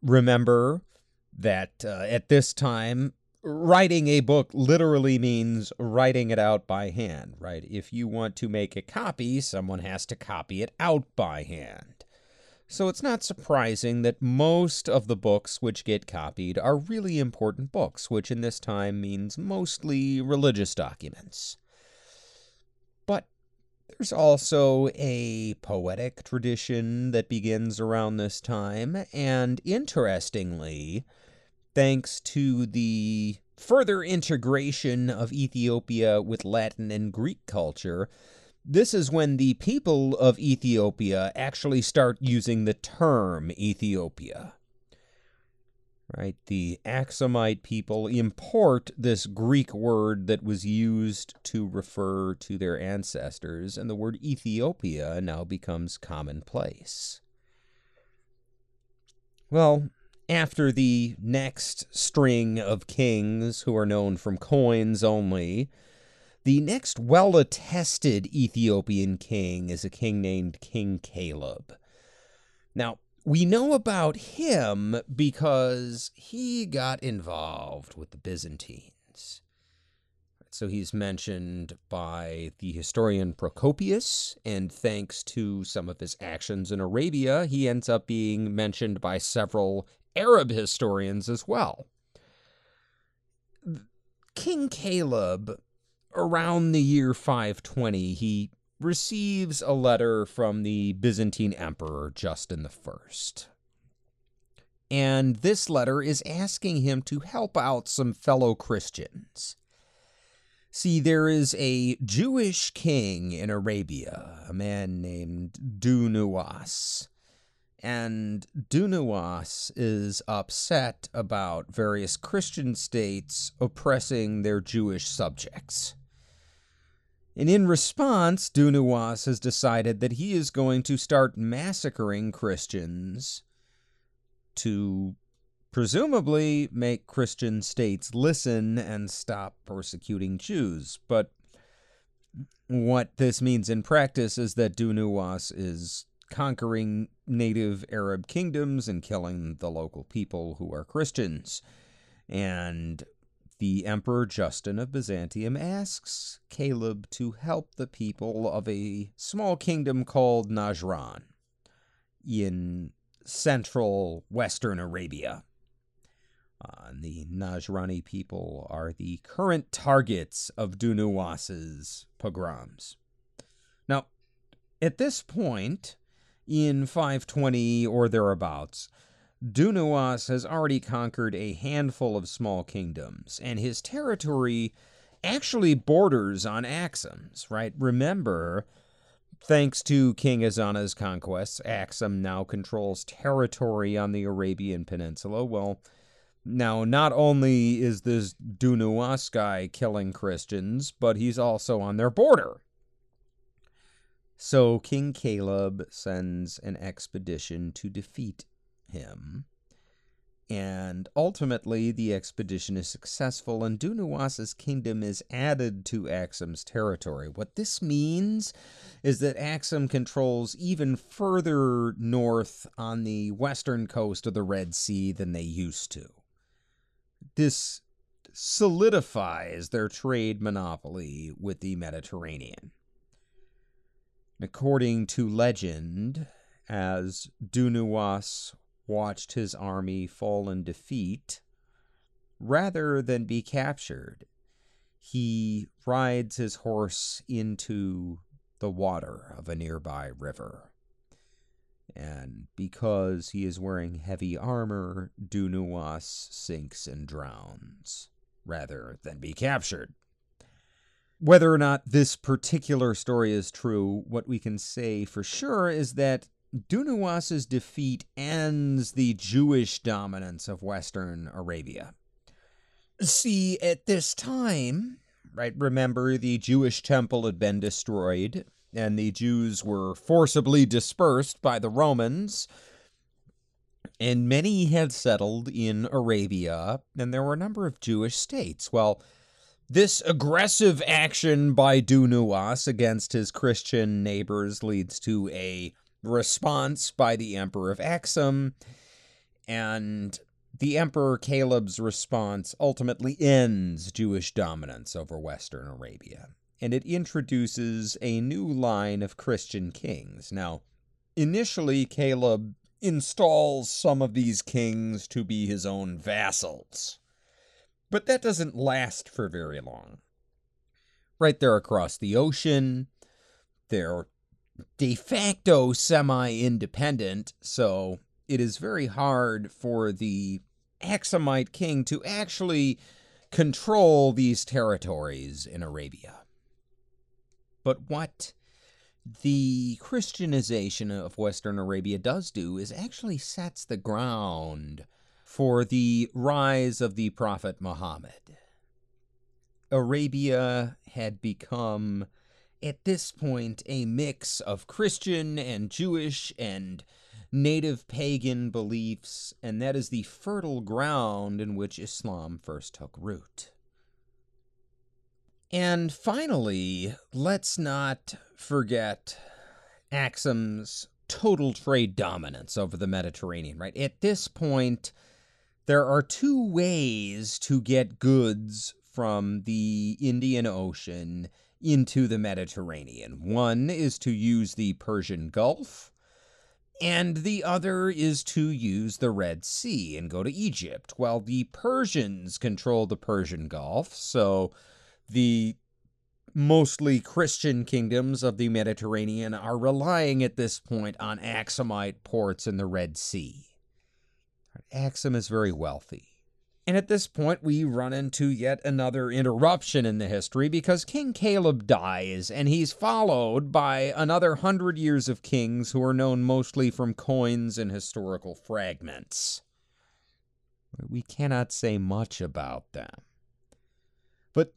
Remember that at this time, writing a book literally means writing it out by hand, right? If you want to make a copy, someone has to copy it out by hand. So it's not surprising that most of the books which get copied are really important books, which in this time means mostly religious documents. But there's also a poetic tradition that begins around this time, and interestingly, thanks to the further integration of Ethiopia with Latin and Greek culture, this is when the people of Ethiopia actually start using the term Ethiopia. Right? The Aksumite people import this Greek word that was used to refer to their ancestors, and the word Ethiopia now becomes commonplace. Well, after the next string of kings who are known from coins only, the next well-attested Ethiopian king is a king named King Caleb. Now, we know about him because he got involved with the Byzantines. So he's mentioned by the historian Procopius, and thanks to some of his actions in Arabia, he ends up being mentioned by several Arab historians as well. King Caleb, around the year 520, he receives a letter from the Byzantine Emperor Justin I. And this letter is asking him to help out some fellow Christians. See, there is a Jewish king in Arabia, a man named Dunuas. And Dunuas is upset about various Christian states oppressing their Jewish subjects. And in response, Dunawas has decided that he is going to start massacring Christians to presumably make Christian states listen and stop persecuting Jews. But what this means in practice is that Dunawas is conquering native Arab kingdoms and killing the local people who are Christians. And the Emperor Justin of Byzantium asks Caleb to help the people of a small kingdom called Najran in central western Arabia. The Najrani people are the current targets of Dunawas' pogroms. Now, at this point, in 520 or thereabouts, Dunawas has already conquered a handful of small kingdoms, and his territory actually borders on Axum's, right? Remember, thanks to King Azana's conquests, Axum now controls territory on the Arabian Peninsula. Well, now, not only is this Dunawas guy killing Christians, but he's also on their border. So King Caleb sends an expedition to defeat him, and ultimately the expedition is successful, and Dunawas' kingdom is added to Axum's territory. What this means is that Axum controls even further north on the western coast of the Red Sea than they used to. This solidifies their trade monopoly with the Mediterranean. According to legend, as Dunawas watched his army fall in defeat, rather than be captured, he rides his horse into the water of a nearby river. And because he is wearing heavy armor, Dunawas sinks and drowns, rather than be captured. Whether or not this particular story is true, what we can say for sure is that Dunawas' defeat ends the Jewish dominance of Western Arabia. See, at this time, right, remember the Jewish temple had been destroyed, and the Jews were forcibly dispersed by the Romans, and many had settled in Arabia, and there were a number of Jewish states. Well, this aggressive action by Dunawas against his Christian neighbors leads to a response by the Emperor of Axum, and the Emperor Caleb's response ultimately ends Jewish dominance over Western Arabia, and it introduces a new line of Christian kings. Now, initially, Caleb installs some of these kings to be his own vassals, but that doesn't last for very long. Right there across the ocean, they're de facto semi-independent, so it is very hard for the Axumite king to actually control these territories in Arabia. But what the Christianization of Western Arabia does do is actually sets the ground for the rise of the Prophet Muhammad. Arabia had become, at this point, a mix of Christian and Jewish and native pagan beliefs, and that is the fertile ground in which Islam first took root. And finally, let's not forget Axum's total trade dominance over the Mediterranean, right? At this point, there are two ways to get goods from the Indian Ocean into the Mediterranean. One is to use the Persian Gulf, and the other is to use the Red Sea and go to Egypt. Well, the Persians control the Persian Gulf, so the mostly Christian kingdoms of the Mediterranean are relying at this point on Axumite ports in the Red Sea. Axum is very wealthy. And at this point, we run into yet another interruption in the history because King Caleb dies, and he's followed by another 100 years of kings who are known mostly from coins and historical fragments. We cannot say much about them. But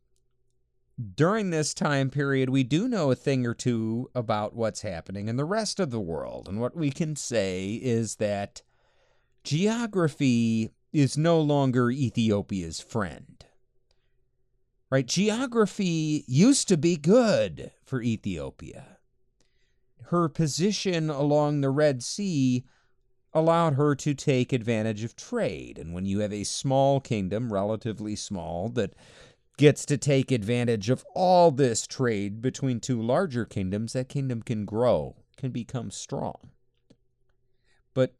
during this time period, we do know a thing or two about what's happening in the rest of the world. And what we can say is that geography is no longer Ethiopia's friend. Right? Geography used to be good for Ethiopia. Her position along the Red Sea allowed her to take advantage of trade. And when you have a small kingdom, relatively small, that gets to take advantage of all this trade between two larger kingdoms, that kingdom can grow, can become strong. But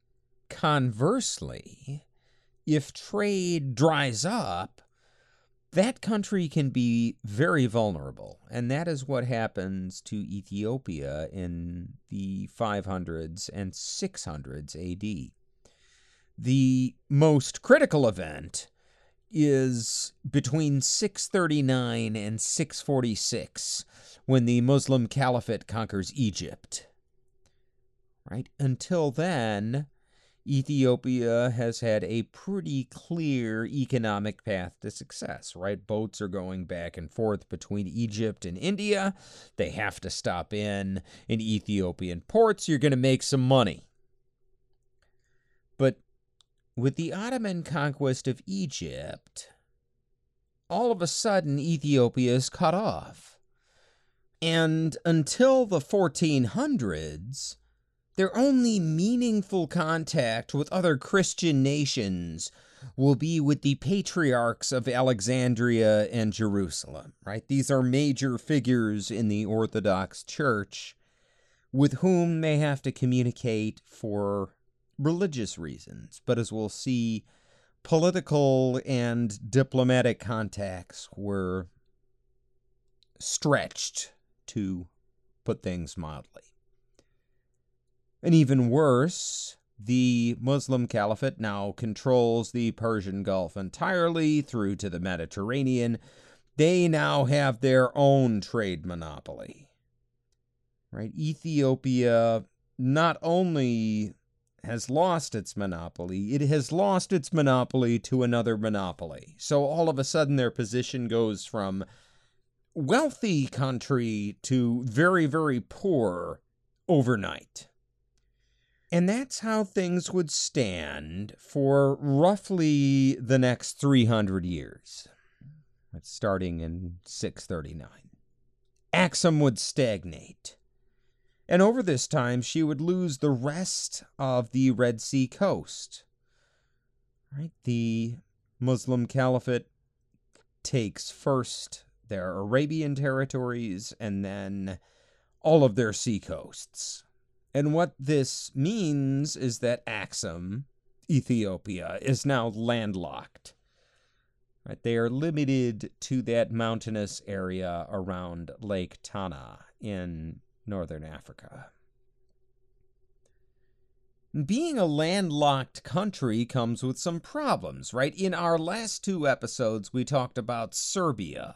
conversely, if trade dries up, that country can be very vulnerable. And that is what happens to Ethiopia in the 500s and 600s AD. The most critical event is between 639 and 646, when the Muslim Caliphate conquers Egypt. Right? Until then, Ethiopia has had a pretty clear economic path to success, right? Boats are going back and forth between Egypt and India. They have to stop in Ethiopian ports. You're going to make some money. But with the Ottoman conquest of Egypt, all of a sudden Ethiopia is cut off. And until the 1400s, their only meaningful contact with other Christian nations will be with the patriarchs of Alexandria and Jerusalem, right? These are major figures in the Orthodox Church with whom they have to communicate for religious reasons, but as we'll see, political and diplomatic contacts were stretched, to put things mildly. And even worse, the Muslim Caliphate now controls the Persian Gulf entirely through to the Mediterranean. They now have their own trade monopoly. Right? Ethiopia not only has lost its monopoly, it has lost its monopoly to another monopoly. So all of a sudden their position goes from wealthy country to very, very poor overnight. And that's how things would stand for roughly the next 300 years. That's starting in 639. Axum would stagnate. And over this time, she would lose the rest of the Red Sea coast. Right? The Muslim Caliphate takes first their Arabian territories and then all of their seacoasts. And what this means is that Axum, Ethiopia, is now landlocked. Right? They are limited to that mountainous area around Lake Tana in northern Africa. Being a landlocked country comes with some problems, right? In our last two episodes, we talked about Serbia.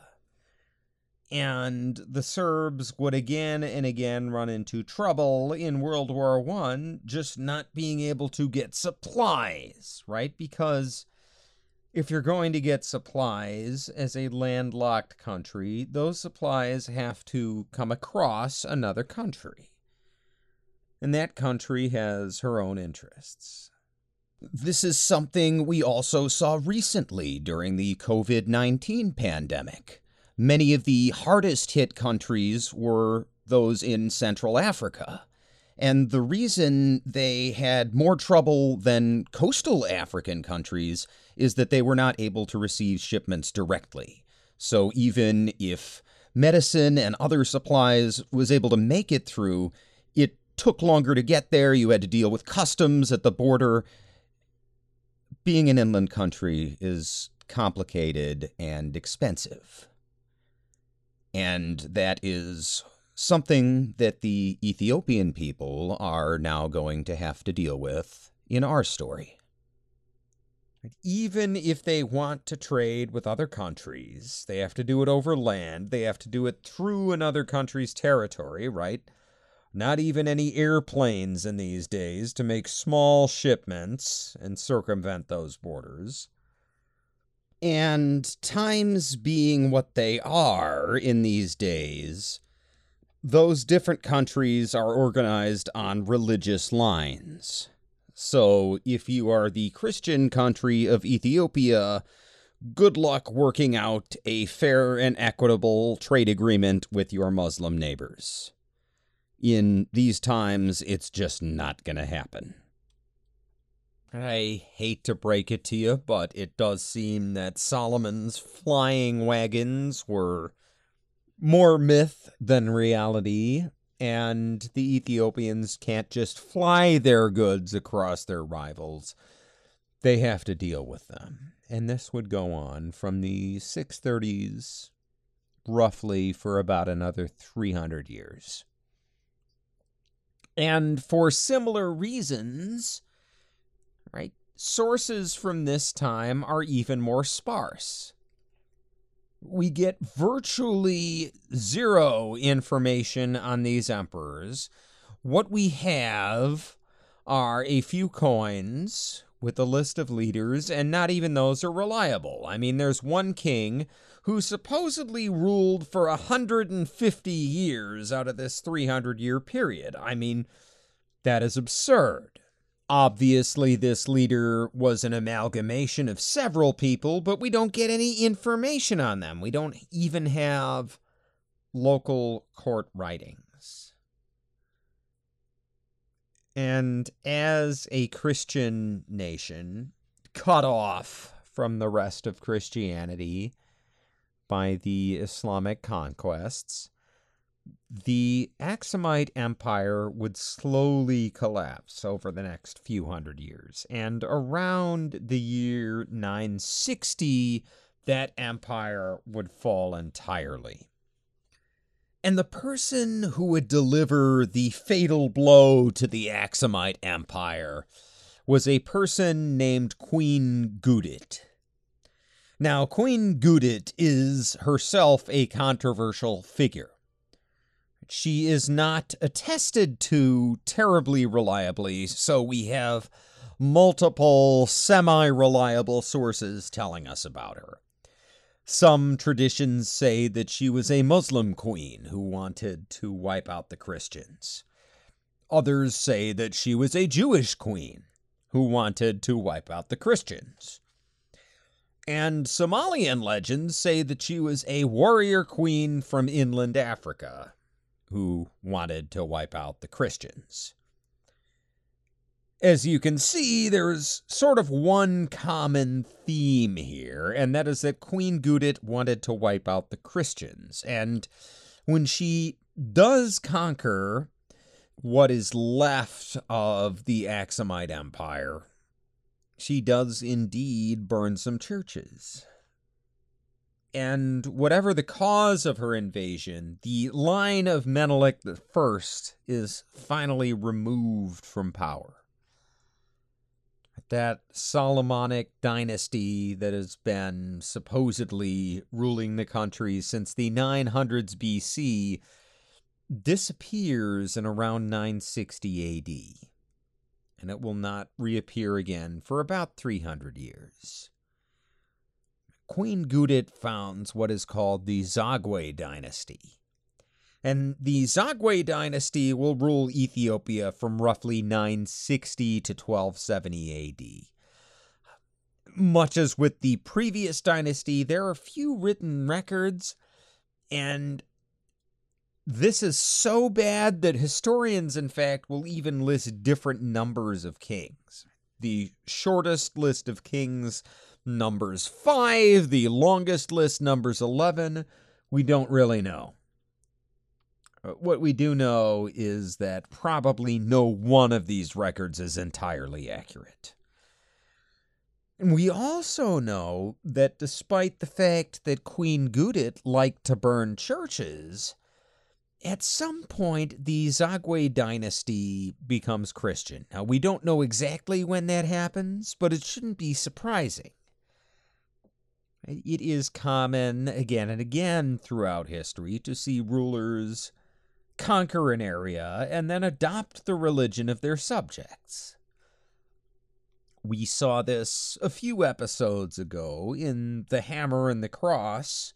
And the Serbs would again and again run into trouble in World War I, just not being able to get supplies, right? Because if you're going to get supplies as a landlocked country, those supplies have to come across another country. And that country has her own interests. This is something we also saw recently during the COVID-19 pandemic. Many of the hardest hit countries were those in Central Africa. And the reason they had more trouble than coastal African countries is that they were not able to receive shipments directly. So even if medicine and other supplies was able to make it through, it took longer to get there. You had to deal with customs at the border. Being an inland country is complicated and expensive. And that is something that the Ethiopian people are now going to have to deal with in our story. Even if they want to trade with other countries, they have to do it over land, they have to do it through another country's territory, right? Not even any airplanes in these days to make small shipments and circumvent those borders. And times being what they are in these days, those different countries are organized on religious lines. So if you are the Christian country of Ethiopia, good luck working out a fair and equitable trade agreement with your Muslim neighbors. In these times, it's just not going to happen. I hate to break it to you, but it does seem that Solomon's flying wagons were more myth than reality, and the Ethiopians can't just fly their goods across their rivals. They have to deal with them. And this would go on from the 630s, roughly, for about another 300 years. And for similar reasons, right? Sources from this time are even more sparse. We get virtually zero information on these emperors. What we have are a few coins with a list of leaders, and not even those are reliable. I mean, there's one king who supposedly ruled for 150 years out of this 300-year period. I mean, that is absurd. Obviously, this leader was an amalgamation of several people, but we don't get any information on them. We don't even have local court writings. And as a Christian nation, cut off from the rest of Christianity by the Islamic conquests, the Aksumite Empire would slowly collapse over the next few hundred years, and around the year 960, that empire would fall entirely. And the person who would deliver the fatal blow to the Aksumite Empire was a person named Queen Gudit. Now, Queen Gudit is herself a controversial figure. She is not attested to terribly reliably, so we have multiple semi-reliable sources telling us about her. Some traditions say that she was a Muslim queen who wanted to wipe out the Christians. Others say that she was a Jewish queen who wanted to wipe out the Christians. And Somalian legends say that she was a warrior queen from inland Africa who wanted to wipe out the Christians. As you can see, there's sort of one common theme here, and that is that Queen Gudit wanted to wipe out the Christians. And when she does conquer what is left of the Aksumite Empire, she does indeed burn some churches. And whatever the cause of her invasion, the line of Menelik I is finally removed from power. That Solomonic dynasty that has been supposedly ruling the country since the 900s BC disappears in around 960 AD, and it will not reappear again for about 300 years. Queen Gudit founds what is called the Zagwe dynasty. And the Zagwe dynasty will rule Ethiopia from roughly 960 to 1270 AD. Much as with the previous dynasty, there are few written records, and this is so bad that historians, in fact, will even list different numbers of kings. The shortest list of kings numbers 5, the longest list numbers 11. We don't really know. What we do know is that probably no one of these records is entirely accurate. And we also know that despite the fact that Queen Gudit liked to burn churches, at some point the Zagwe dynasty becomes Christian. Now, we don't know exactly when that happens, but it shouldn't be surprising. It is common again and again throughout history to see rulers conquer an area and then adopt the religion of their subjects. We saw this a few episodes ago in The Hammer and the Cross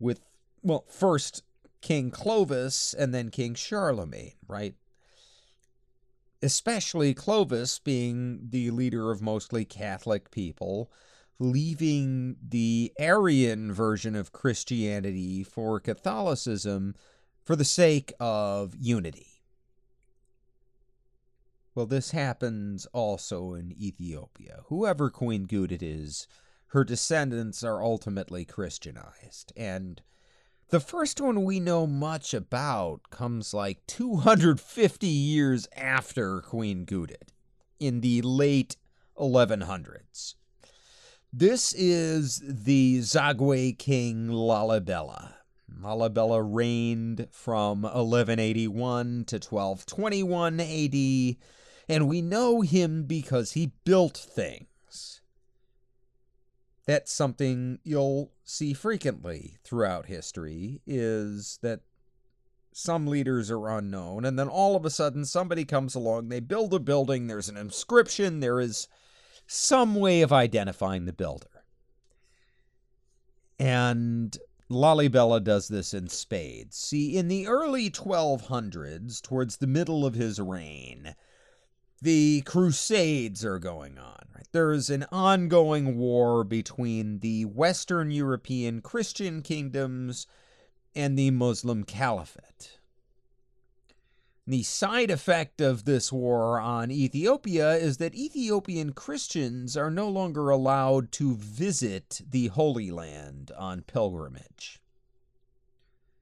with, well, first King Clovis and then King Charlemagne, right? Especially Clovis being the leader of mostly Catholic people, leaving the Arian version of Christianity for Catholicism for the sake of unity. Well, this happens also in Ethiopia. Whoever Queen Gutit is, her descendants are ultimately Christianized. And the first one we know much about comes like 250 years after Queen Gutit, in the late 1100s. This is the Zagwe king Lalibela. Lalibela reigned from 1181 to 1221 AD, and we know him because he built things. That's something you'll see frequently throughout history, is that some leaders are unknown, and then all of a sudden somebody comes along, they build a building, there's an inscription, there is some way of identifying the builder. And Lalibela does this in spades. See, in the early 1200s, towards the middle of his reign, the Crusades are going on. Right? There is an ongoing war between the Western European Christian kingdoms and the Muslim Caliphate. The side effect of this war on Ethiopia is that Ethiopian Christians are no longer allowed to visit the Holy Land on pilgrimage.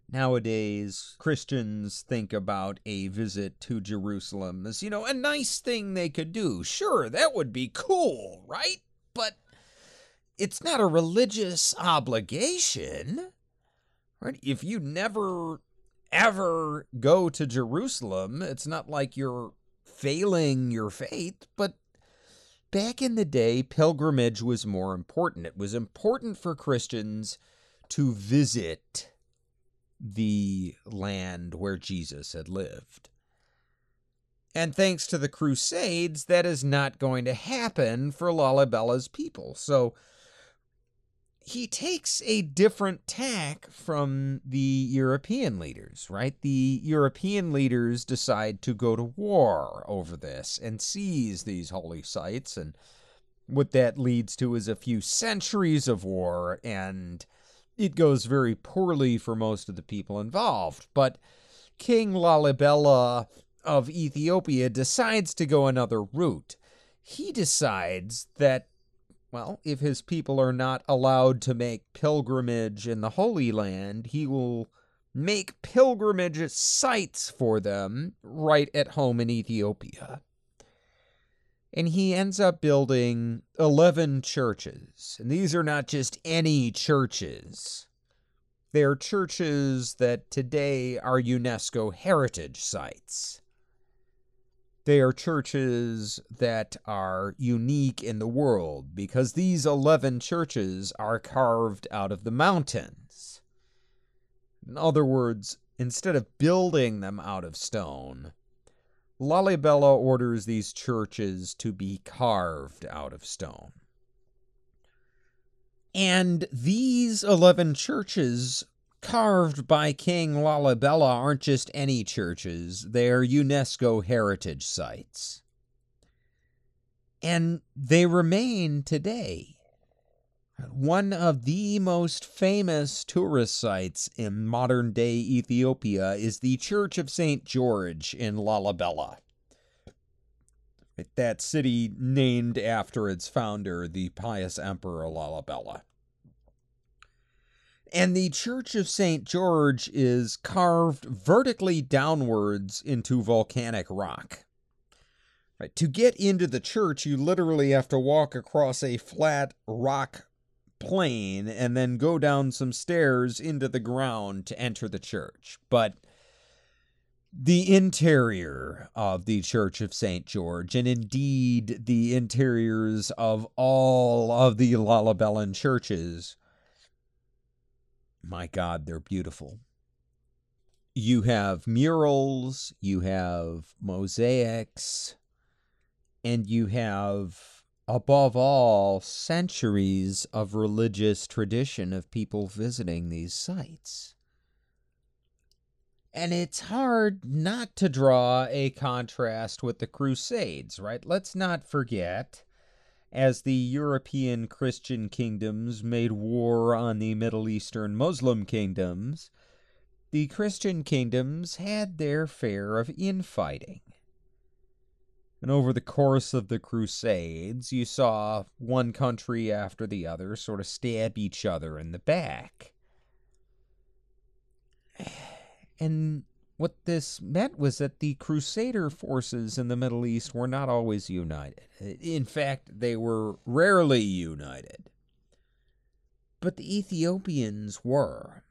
Nowadays, Christians think about a visit to Jerusalem as, you know, a nice thing they could do. Sure, that would be cool, right? But it's not a religious obligation, right? If you never, ever go to Jerusalem, it's not like you're failing your faith, but back in the day, pilgrimage was more important. It was important for Christians to visit the land where Jesus had lived. And thanks to the Crusades, that is not going to happen for Lalibela's people. So he takes a different tack from the European leaders, right? The European leaders decide to go to war over this and seize these holy sites. And what that leads to is a few centuries of war, and it goes very poorly for most of the people involved. But King Lalibela of Ethiopia decides to go another route. He decides that, well, if his people are not allowed to make pilgrimage in the Holy Land, he will make pilgrimage sites for them right at home in Ethiopia. And he ends up building 11 churches. And these are not just any churches. They are churches that today are UNESCO heritage sites. They are churches that are unique in the world because these 11 churches are carved out of the mountains. In other words, instead of building them out of stone, Lalibela orders these churches to be carved out of stone. And these 11 churches carved by King Lalibela aren't just any churches, they're UNESCO heritage sites. And they remain today one of the most famous tourist sites in modern-day Ethiopia is the Church of St. George in Lalibela. That city named after its founder, the pious Emperor Lalibela. And the Church of St. George is carved vertically downwards into volcanic rock. Right, to get into the church, you literally have to walk across a flat rock plain and then go down some stairs into the ground to enter the church. But the interior of the Church of St. George, and indeed the interiors of all of the Lalibelan churches, my God, they're beautiful. You have murals, you have mosaics, and you have above all, centuries of religious tradition of people visiting these sites. And it's hard not to draw a contrast with the Crusades, right? Let's not forget, as the European Christian kingdoms made war on the Middle Eastern Muslim kingdoms, the Christian kingdoms had their share of infighting. And over the course of the Crusades, you saw one country after the other sort of stab each other in the back. And what this meant was that the Crusader forces in the Middle East were not always united. In fact, they were rarely united. But the Ethiopians were.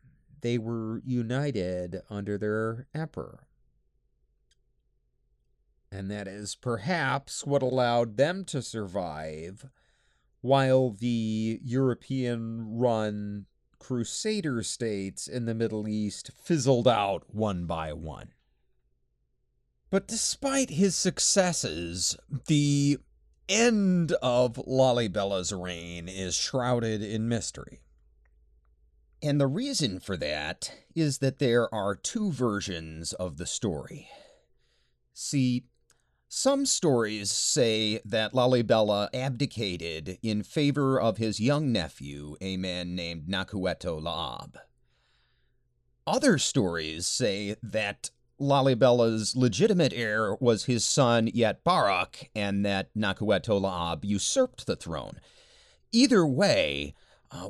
They were united under their emperor. And that is perhaps what allowed them to survive while the European-run Crusader states in the Middle East fizzled out one by one. But despite his successes, the end of Lalibela's reign is shrouded in mystery. And the reason for that is that there are two versions of the story. See, some stories say that Lalibela abdicated in favor of his young nephew, a man named Nakueto-Laab. Other stories say that Lalibela's legitimate heir was his son Yetbarak, and that Nakueto-Laab usurped the throne. Either way,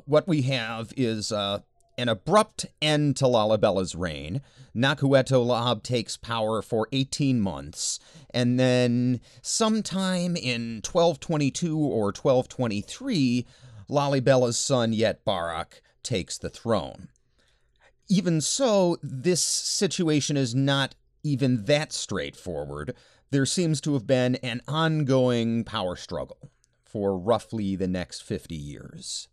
what we have is an abrupt end to Lalibela's reign. Nakueto-Laab takes power for 18 months, and then sometime in 1222 or 1223, Lalibela's son Yetbarak takes the throne. Even so, this situation is not even that straightforward. There seems to have been an ongoing power struggle for roughly the next 50 years.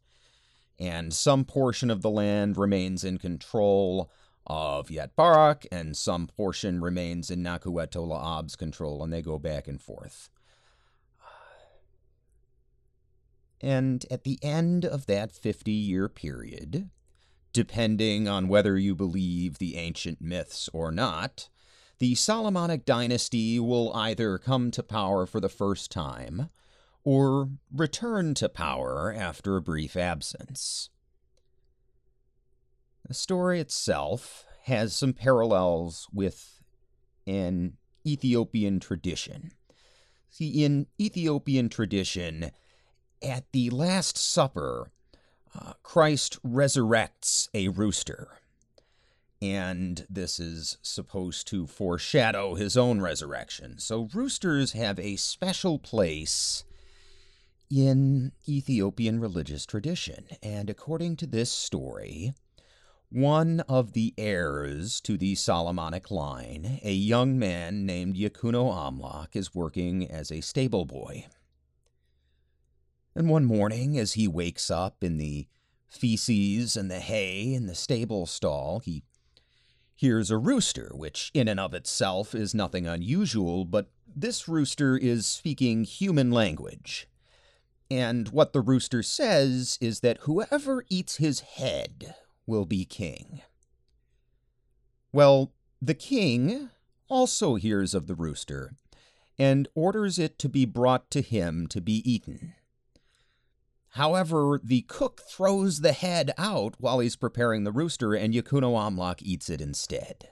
And some portion of the land remains in control of Yetbarak, and some portion remains in Nakueto-Laab's control, and they go back and forth. And at the end of that 50-year period, depending on whether you believe the ancient myths or not, the Solomonic dynasty will either come to power for the first time, or return to power after a brief absence. The story itself has some parallels with an Ethiopian tradition. See, in Ethiopian tradition, at the Last Supper, Christ resurrects a rooster, and this is supposed to foreshadow his own resurrection. So roosters have a special place in Ethiopian religious tradition, and according to this story, one of the heirs to the Solomonic line, a young man named Yakuno Amlak, is working as a stable boy. And one morning, as he wakes up in the feces and the hay in the stable stall, he hears a rooster, which in and of itself is nothing unusual, but this rooster is speaking human language. And what the rooster says is that whoever eats his head will be king. Well, the king also hears of the rooster and orders it to be brought to him to be eaten. However, the cook throws the head out while he's preparing the rooster, and Yakuno Amlak eats it instead.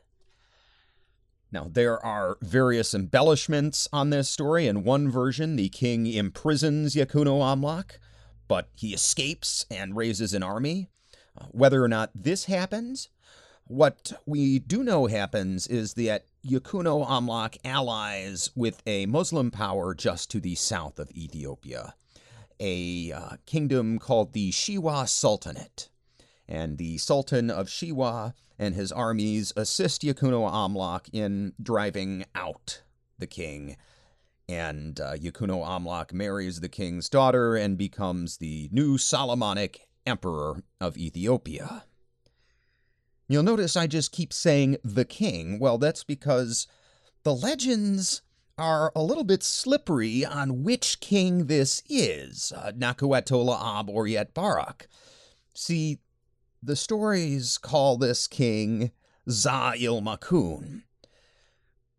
Now, there are various embellishments on this story. In one version, the king imprisons Yakuno Amlak, but he escapes and raises an army. Whether or not this happens, what we do know happens is that Yakuno Amlak allies with a Muslim power just to the south of Ethiopia, a kingdom called the Shewa Sultanate. And the Sultan of Shewa and his armies assist Yakuno Amlak in driving out the king. And Yakuno Amlak marries the king's daughter and becomes the new Solomonic emperor of Ethiopia. You'll notice I just keep saying the king. Well, that's because the legends are a little bit slippery on which king this is, Nakuatola Ab or yet Barak. See, the stories call this king Za-il-Makun.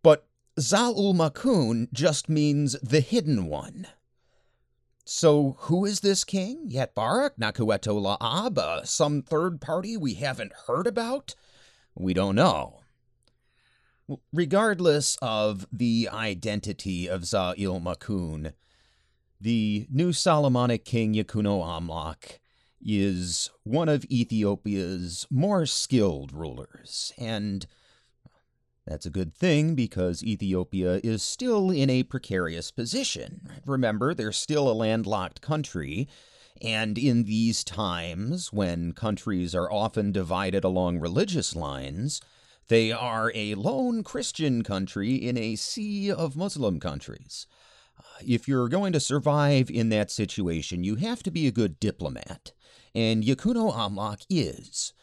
But Za-ul-Makun just means the hidden one. So who is this king? Yet Barak, Nakuatola Ab, some third party we haven't heard about? We don't know. Regardless of the identity of Za-il-Makun, the new Solomonic king Yekuno-Amlak is one of Ethiopia's more skilled rulers, and that's a good thing because Ethiopia is still in a precarious position. Remember, they're still a landlocked country, and in these times when countries are often divided along religious lines, they are a lone Christian country in a sea of Muslim countries. If you're going to survive in that situation, you have to be a good diplomat, and Yekuno-Amlak is.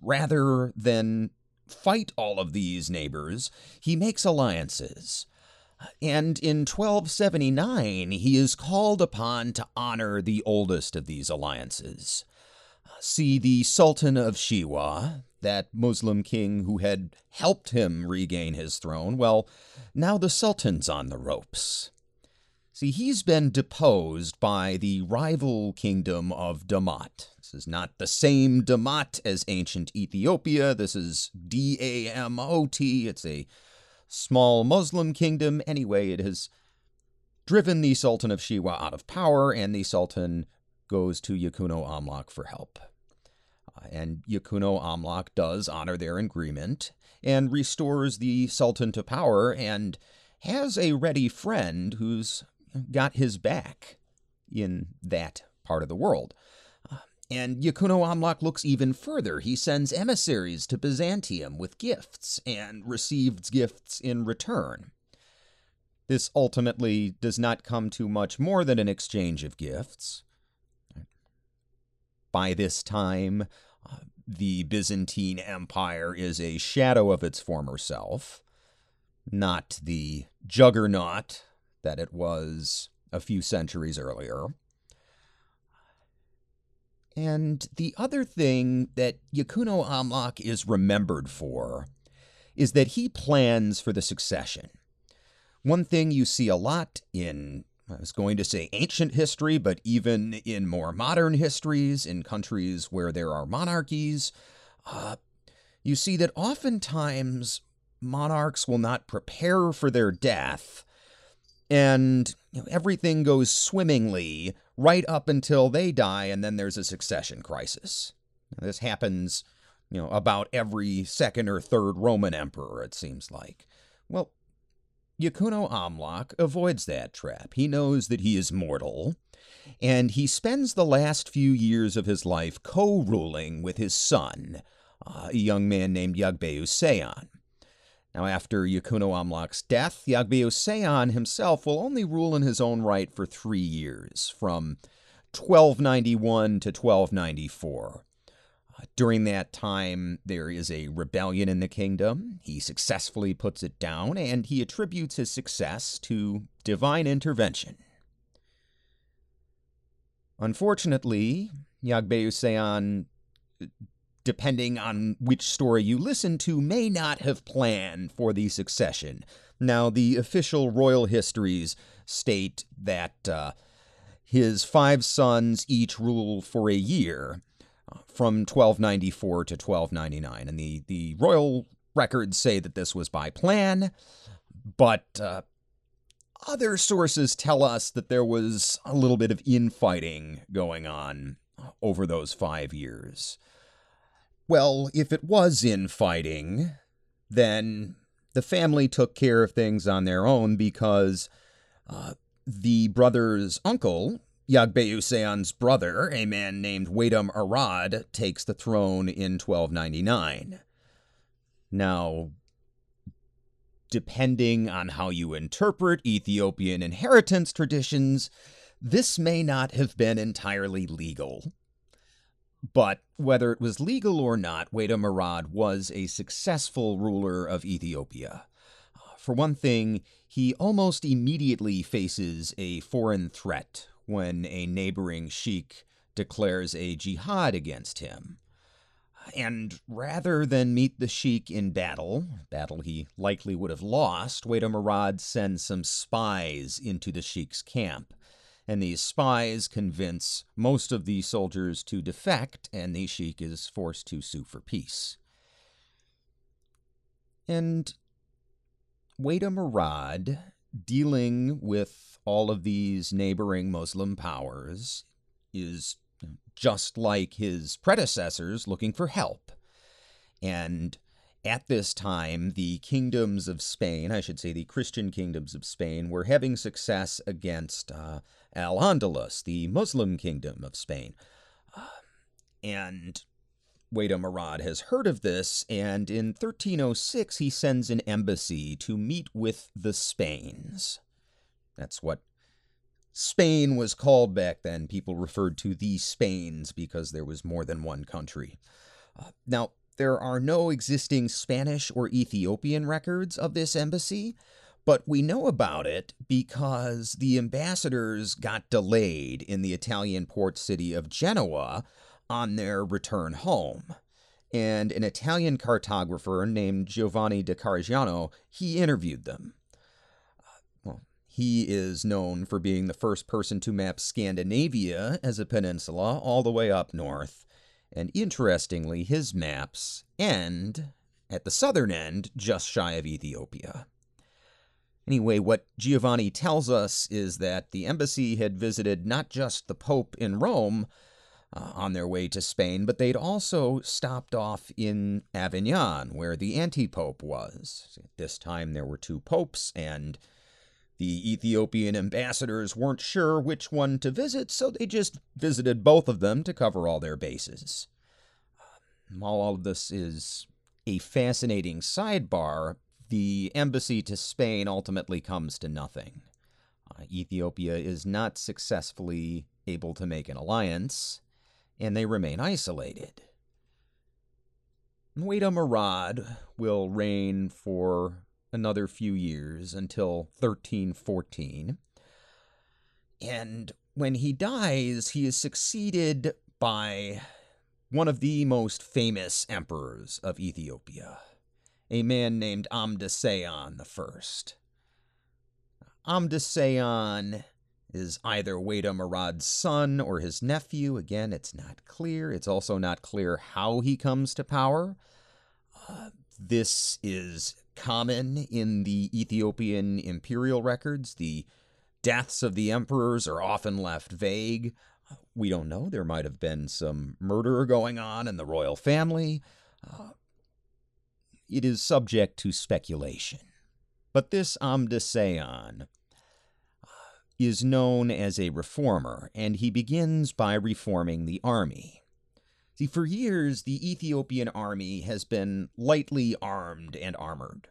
Rather than fight all of these neighbors, he makes alliances. And in 1279, he is called upon to honor the oldest of these alliances. See, the Sultan of Shewa, that Muslim king who had helped him regain his throne, well, now the Sultan's on the ropes. See, he's been deposed by the rival kingdom of Damat. This is not the same Damat as ancient Ethiopia. This is D-A-M-O-T. It's a small Muslim kingdom. Anyway, it has driven the Sultan of Shewa out of power, and the Sultan goes to Yekuno-Amlak for help. And Yekuno-Amlak does honor their agreement and restores the Sultan to power and has a ready friend who's got his back in that part of the world. And Yekuno-Amlak looks even further. He sends emissaries to Byzantium with gifts and receives gifts in return. This ultimately does not come to much more than an exchange of gifts. By this time, the Byzantine Empire is a shadow of its former self, not the juggernaut that it was a few centuries earlier. And the other thing that Yekuno-Amlak is remembered for is that he plans for the succession. One thing you see a lot in I was going to say ancient history, but even in more modern histories, in countries where there are monarchies, you see that oftentimes monarchs will not prepare for their death, and everything goes swimmingly right up until they die, and then there's a succession crisis. Now, this happens, about every second or third Roman emperor, it seems like. Well, Yekuno-Amlak avoids that trap. He knows that he is mortal, and he spends the last few years of his life co-ruling with his son, a young man named Yagbeus-Seyon. Now, after Yekuno-Amlak's death, Yagbeus-Seyon himself will only rule in his own right for 3 years, from 1291 to 1294. During that time, there is a rebellion in the kingdom. He successfully puts it down, and he attributes his success to divine intervention. Unfortunately, Yagbeus-Seyon, depending on which story you listen to, may not have planned for the succession. Now, the official royal histories state that his 5 sons each rule for a year, from 1294 to 1299. And the royal records say that this was by plan, but other sources tell us that there was a little bit of infighting going on over those 5 years. Well, if it was infighting, then the family took care of things on their own because the brother's uncle, Yagbeus-Seyon's brother, a man named Wedam Arad, takes the throne in 1299. Now, depending on how you interpret Ethiopian inheritance traditions, this may not have been entirely legal. But whether it was legal or not, Wedam Arad was a successful ruler of Ethiopia. For one thing, he almost immediately faces a foreign threat when a neighboring sheikh declares a jihad against him. And rather than meet the sheikh in battle he likely would have lost, Wada Murad sends some spies into the sheikh's camp. And these spies convince most of the soldiers to defect, and the sheikh is forced to sue for peace. And Wada Murad, dealing with all of these neighboring Muslim powers, is just like his predecessors, looking for help. And at this time, the kingdoms of Spain, I should say the Christian kingdoms of Spain, were having success against Al-Andalus, the Muslim kingdom of Spain. And Wada Murad has heard of this, and in 1306 he sends an embassy to meet with the Spains. That's what Spain was called back then. People referred to the Spains because there was more than one country. Now, there are no existing Spanish or Ethiopian records of this embassy, but we know about it because the ambassadors got delayed in the Italian port city of Genoa on their return home. And an Italian cartographer named Giovanni da Carignano, he interviewed them. He is known for being the first person to map Scandinavia as a peninsula all the way up north, and interestingly, his maps end at the southern end, just shy of Ethiopia. Anyway, what Giovanni tells us is that the embassy had visited not just the Pope in Rome on their way to Spain, but they'd also stopped off in Avignon, where the anti-pope was. At this time, there were two popes, and the Ethiopian ambassadors weren't sure which one to visit, so they just visited both of them to cover all their bases. While all of this is a fascinating sidebar, the embassy to Spain ultimately comes to nothing. Ethiopia is not successfully able to make an alliance, and they remain isolated. Wada Murad will reign for another few years until 1314. And when he dies, he is succeeded by one of the most famous emperors of Ethiopia, a man named Amdaseyon I. Amdaseyon is either Wada Murad's son or his nephew. Again, it's not clear. It's also not clear how he comes to power. This is common in the Ethiopian imperial records. The deaths of the emperors are often left vague. We don't know. There might have been some murder going on in the royal family. It is subject to speculation. But this Amdaseyon is known as a reformer, and he begins by reforming the army. See, for years, the Ethiopian army has been lightly armed and armored,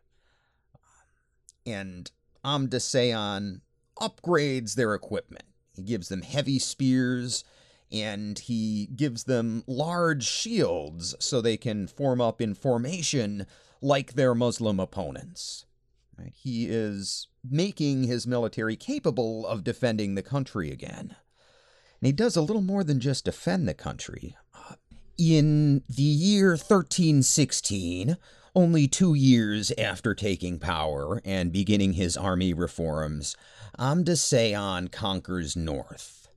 and Amdaseyon upgrades their equipment. He gives them heavy spears, and he gives them large shields so they can form up in formation like their Muslim opponents. Right? He is making his military capable of defending the country again. And he does a little more than just defend the country. In the year 1316, only 2 years after taking power and beginning his army reforms, Amdaseyon conquers north.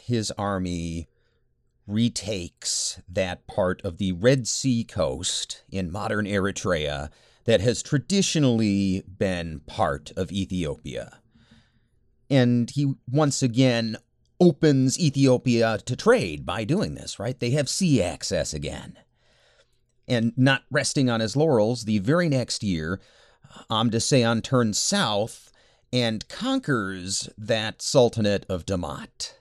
His army retakes that part of the Red Sea coast in modern Eritrea that has traditionally been part of Ethiopia. And he once again opens Ethiopia to trade by doing this, right? They have sea access again. And not resting on his laurels, the very next year, Amdaseyon turns south and conquers that Sultanate of Damat,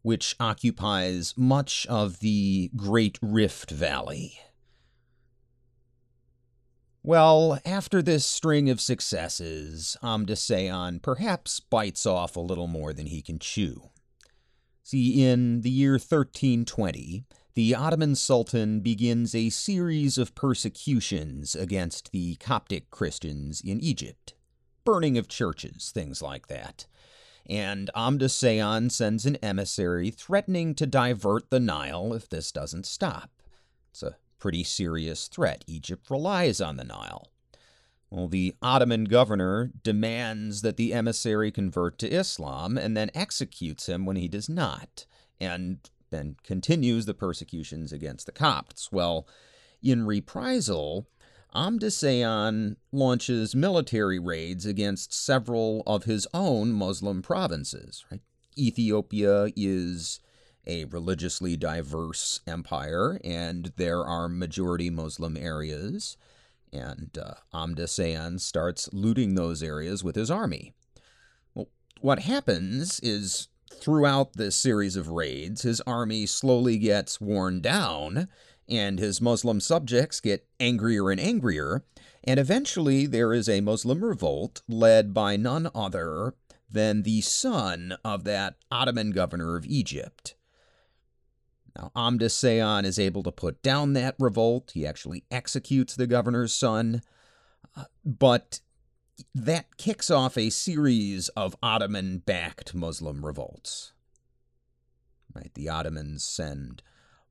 which occupies much of the Great Rift Valley. Well, after this string of successes, Amdaseyon perhaps bites off a little more than he can chew. See, in the year 1320, the Ottoman Sultan begins a series of persecutions against the Coptic Christians in Egypt. Burning of churches, things like that. And Amda sends an emissary threatening to divert the Nile if this doesn't stop. It's a pretty serious threat. Egypt relies on the Nile. Well, the Ottoman governor demands that the emissary convert to Islam and then executes him when he does not, and then continues the persecutions against the Copts. Well, in reprisal, Amda launches military raids against several of his own Muslim provinces. Right? Ethiopia is a religiously diverse empire, and there are majority Muslim areas, and Amda starts looting those areas with his army. Well, what happens is, throughout this series of raids, his army slowly gets worn down, and his Muslim subjects get angrier and angrier, and eventually there is a Muslim revolt led by none other than the son of that Ottoman governor of Egypt. Now, Amda is able to put down that revolt. He actually executes the governor's son, but that kicks off a series of Ottoman-backed Muslim revolts. Right? The Ottomans send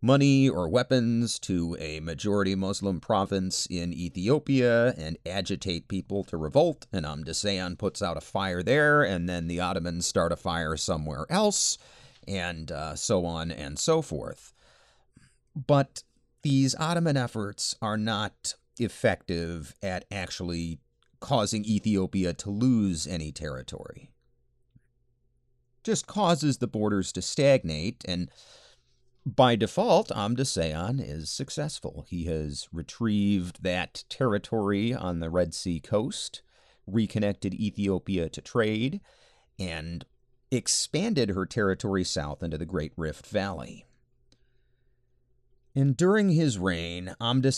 money or weapons to a majority Muslim province in Ethiopia and agitate people to revolt, and Amda puts out a fire there, and then the Ottomans start a fire somewhere else, and so on and so forth. But these Ottoman efforts are not effective at actually causing Ethiopia to lose any territory. Just causes the borders to stagnate, and by default, Amda is successful. He has retrieved that territory on the Red Sea coast, reconnected Ethiopia to trade, and expanded her territory south into the Great Rift Valley. And during his reign, Amda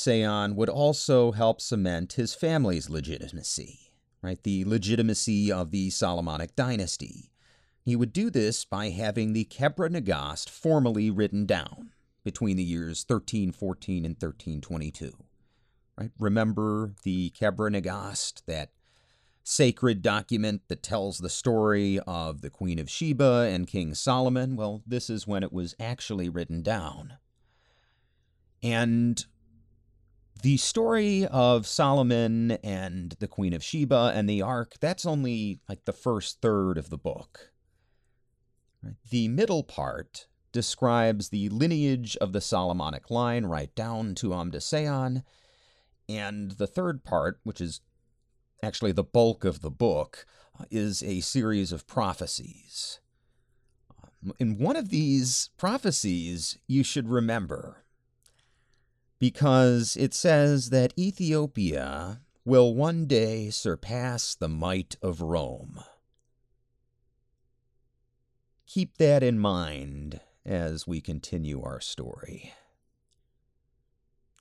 would also help cement his family's legitimacy, right? The legitimacy of the Solomonic dynasty. He would do this by having the Kebra Nagast formally written down between the years 1314 and 1322, right? Remember the Kebra Nagast, that sacred document that tells the story of the Queen of Sheba and King Solomon? Well, this is when it was actually written down. And the story of Solomon and the Queen of Sheba and the Ark, that's only like the first third of the book. The middle part describes the lineage of the Solomonic line right down to Amda, and the third part, which is actually the bulk of the book, is a series of prophecies. In one of these prophecies, you should remember, because it says that Ethiopia will one day surpass the might of Rome. Keep that in mind as we continue our story.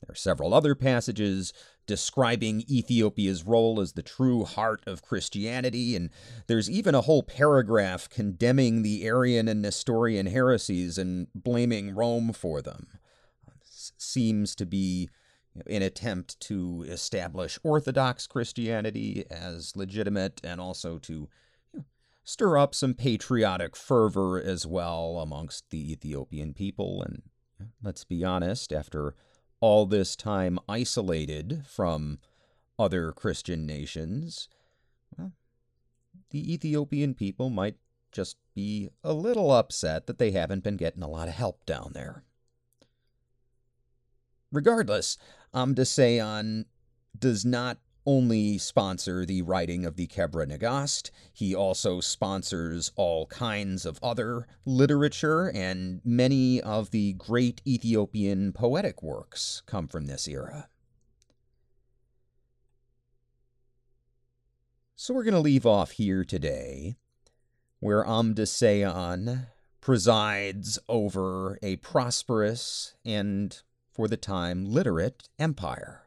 There are several other passages describing Ethiopia's role as the true heart of Christianity, and there's even a whole paragraph condemning the Arian and Nestorian heresies and blaming Rome for them. This seems to be an attempt to establish Orthodox Christianity as legitimate, and also to stir up some patriotic fervor as well amongst the Ethiopian people. And let's be honest, after all this time isolated from other Christian nations, well, the Ethiopian people might just be a little upset that they haven't been getting a lot of help down there. Regardless, Amda does not only sponsor the writing of the Kebra Nagast, he also sponsors all kinds of other literature, and many of the great Ethiopian poetic works come from this era. So we're going to leave off here today, where Amda presides over a prosperous and, for the time, literate empire.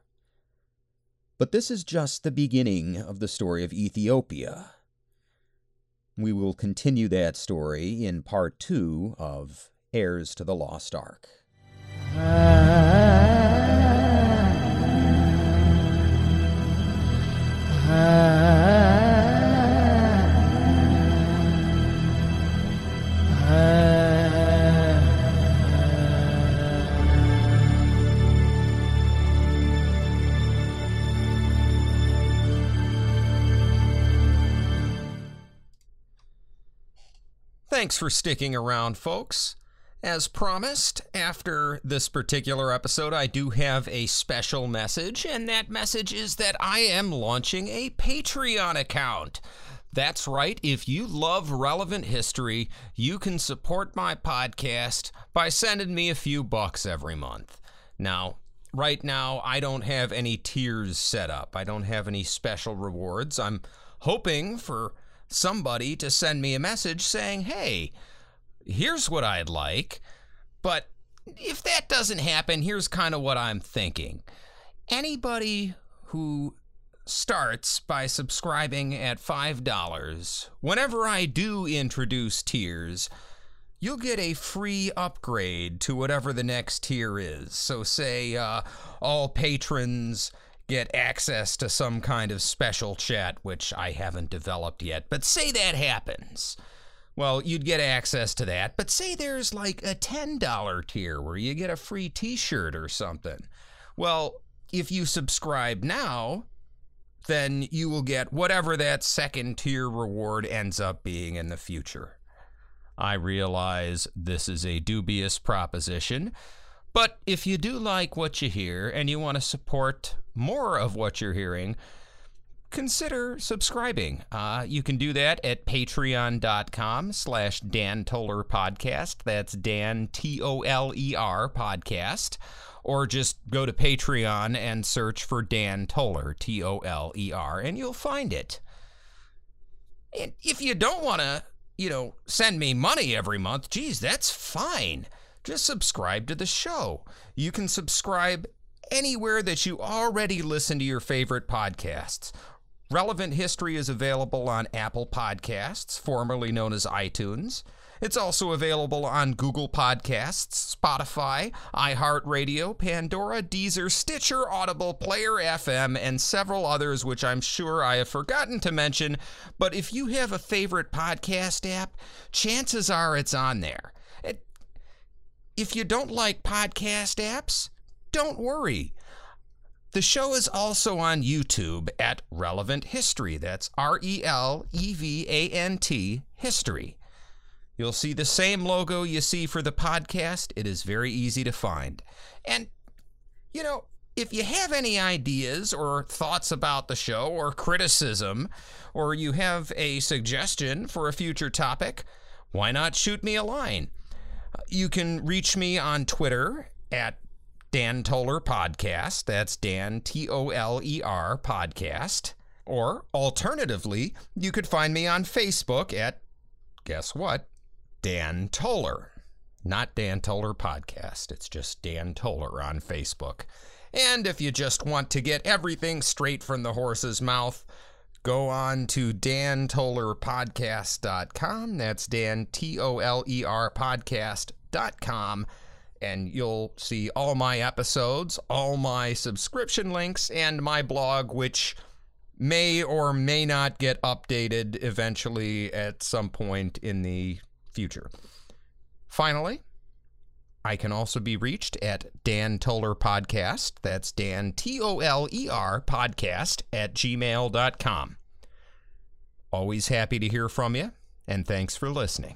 But this is just the beginning of the story of Ethiopia. We will continue that story in Part 2 of Heirs to the Lost Ark. Thanks for sticking around, folks. As promised, after this particular episode, I do have a special message, and that message is that I am launching a Patreon account. That's right, if you love Relevant History, you can support my podcast by sending me a few bucks every month. Now, right now, I don't have any tiers set up. I don't have any special rewards. I'm hoping for somebody to send me a message saying, hey, here's what I'd like, but if that doesn't happen, here's kind of what I'm thinking. Anybody who starts by subscribing at $5, whenever I do introduce tiers, you'll get a free upgrade to whatever the next tier is. So say all patrons get access to some kind of special chat, which I haven't developed yet, but say that happens. Well, you'd get access to that, but say there's like a $10 tier where you get a free t-shirt or something. Well, if you subscribe now, then you will get whatever that second tier reward ends up being in the future. I realize this is a dubious proposition, but if you do like what you hear and you want to support more of what you're hearing, consider subscribing. You can do that at patreon.com/Dan Toler Podcast. That's Dan T-O-L-E-R podcast. Or just go to Patreon and search for Dan Toler, T-O-L-E-R, and you'll find it. And if you don't want to, send me money every month, geez, that's fine. Just subscribe to the show. You can subscribe anywhere that you already listen to your favorite podcasts. Relevant History is available on Apple Podcasts, formerly known as iTunes. It's also available on Google Podcasts, Spotify, iHeartRadio, Pandora, Deezer, Stitcher, Audible, Player FM, and several others, which I'm sure I have forgotten to mention. But if you have a favorite podcast app, chances are it's on there. If you don't like podcast apps, don't worry. The show is also on YouTube at Relevant History. That's R-E-L-E-V-A-N-T, History. You'll see the same logo you see for the podcast. It is very easy to find. And, if you have any ideas or thoughts about the show or criticism, or you have a suggestion for a future topic, why not shoot me a line? You can reach me on Twitter at Dan Toler Podcast, that's Dan T-O-L-E-R Podcast, or alternatively, you could find me on Facebook at, guess what, Dan Toler. Not Dan Toler Podcast, it's just Dan Toler on Facebook. And if you just want to get everything straight from the horse's mouth, go on to dantolerpodcast.com, that's Dan T-O-L-E-R Podcast.com. And you'll see all my episodes, all my subscription links, and my blog, which may or may not get updated eventually at some point in the future. Finally, I can also be reached at Dan Toler Podcast. That's Dan T-O-L-E-R Podcast at gmail.com. Always happy to hear from you, and thanks for listening.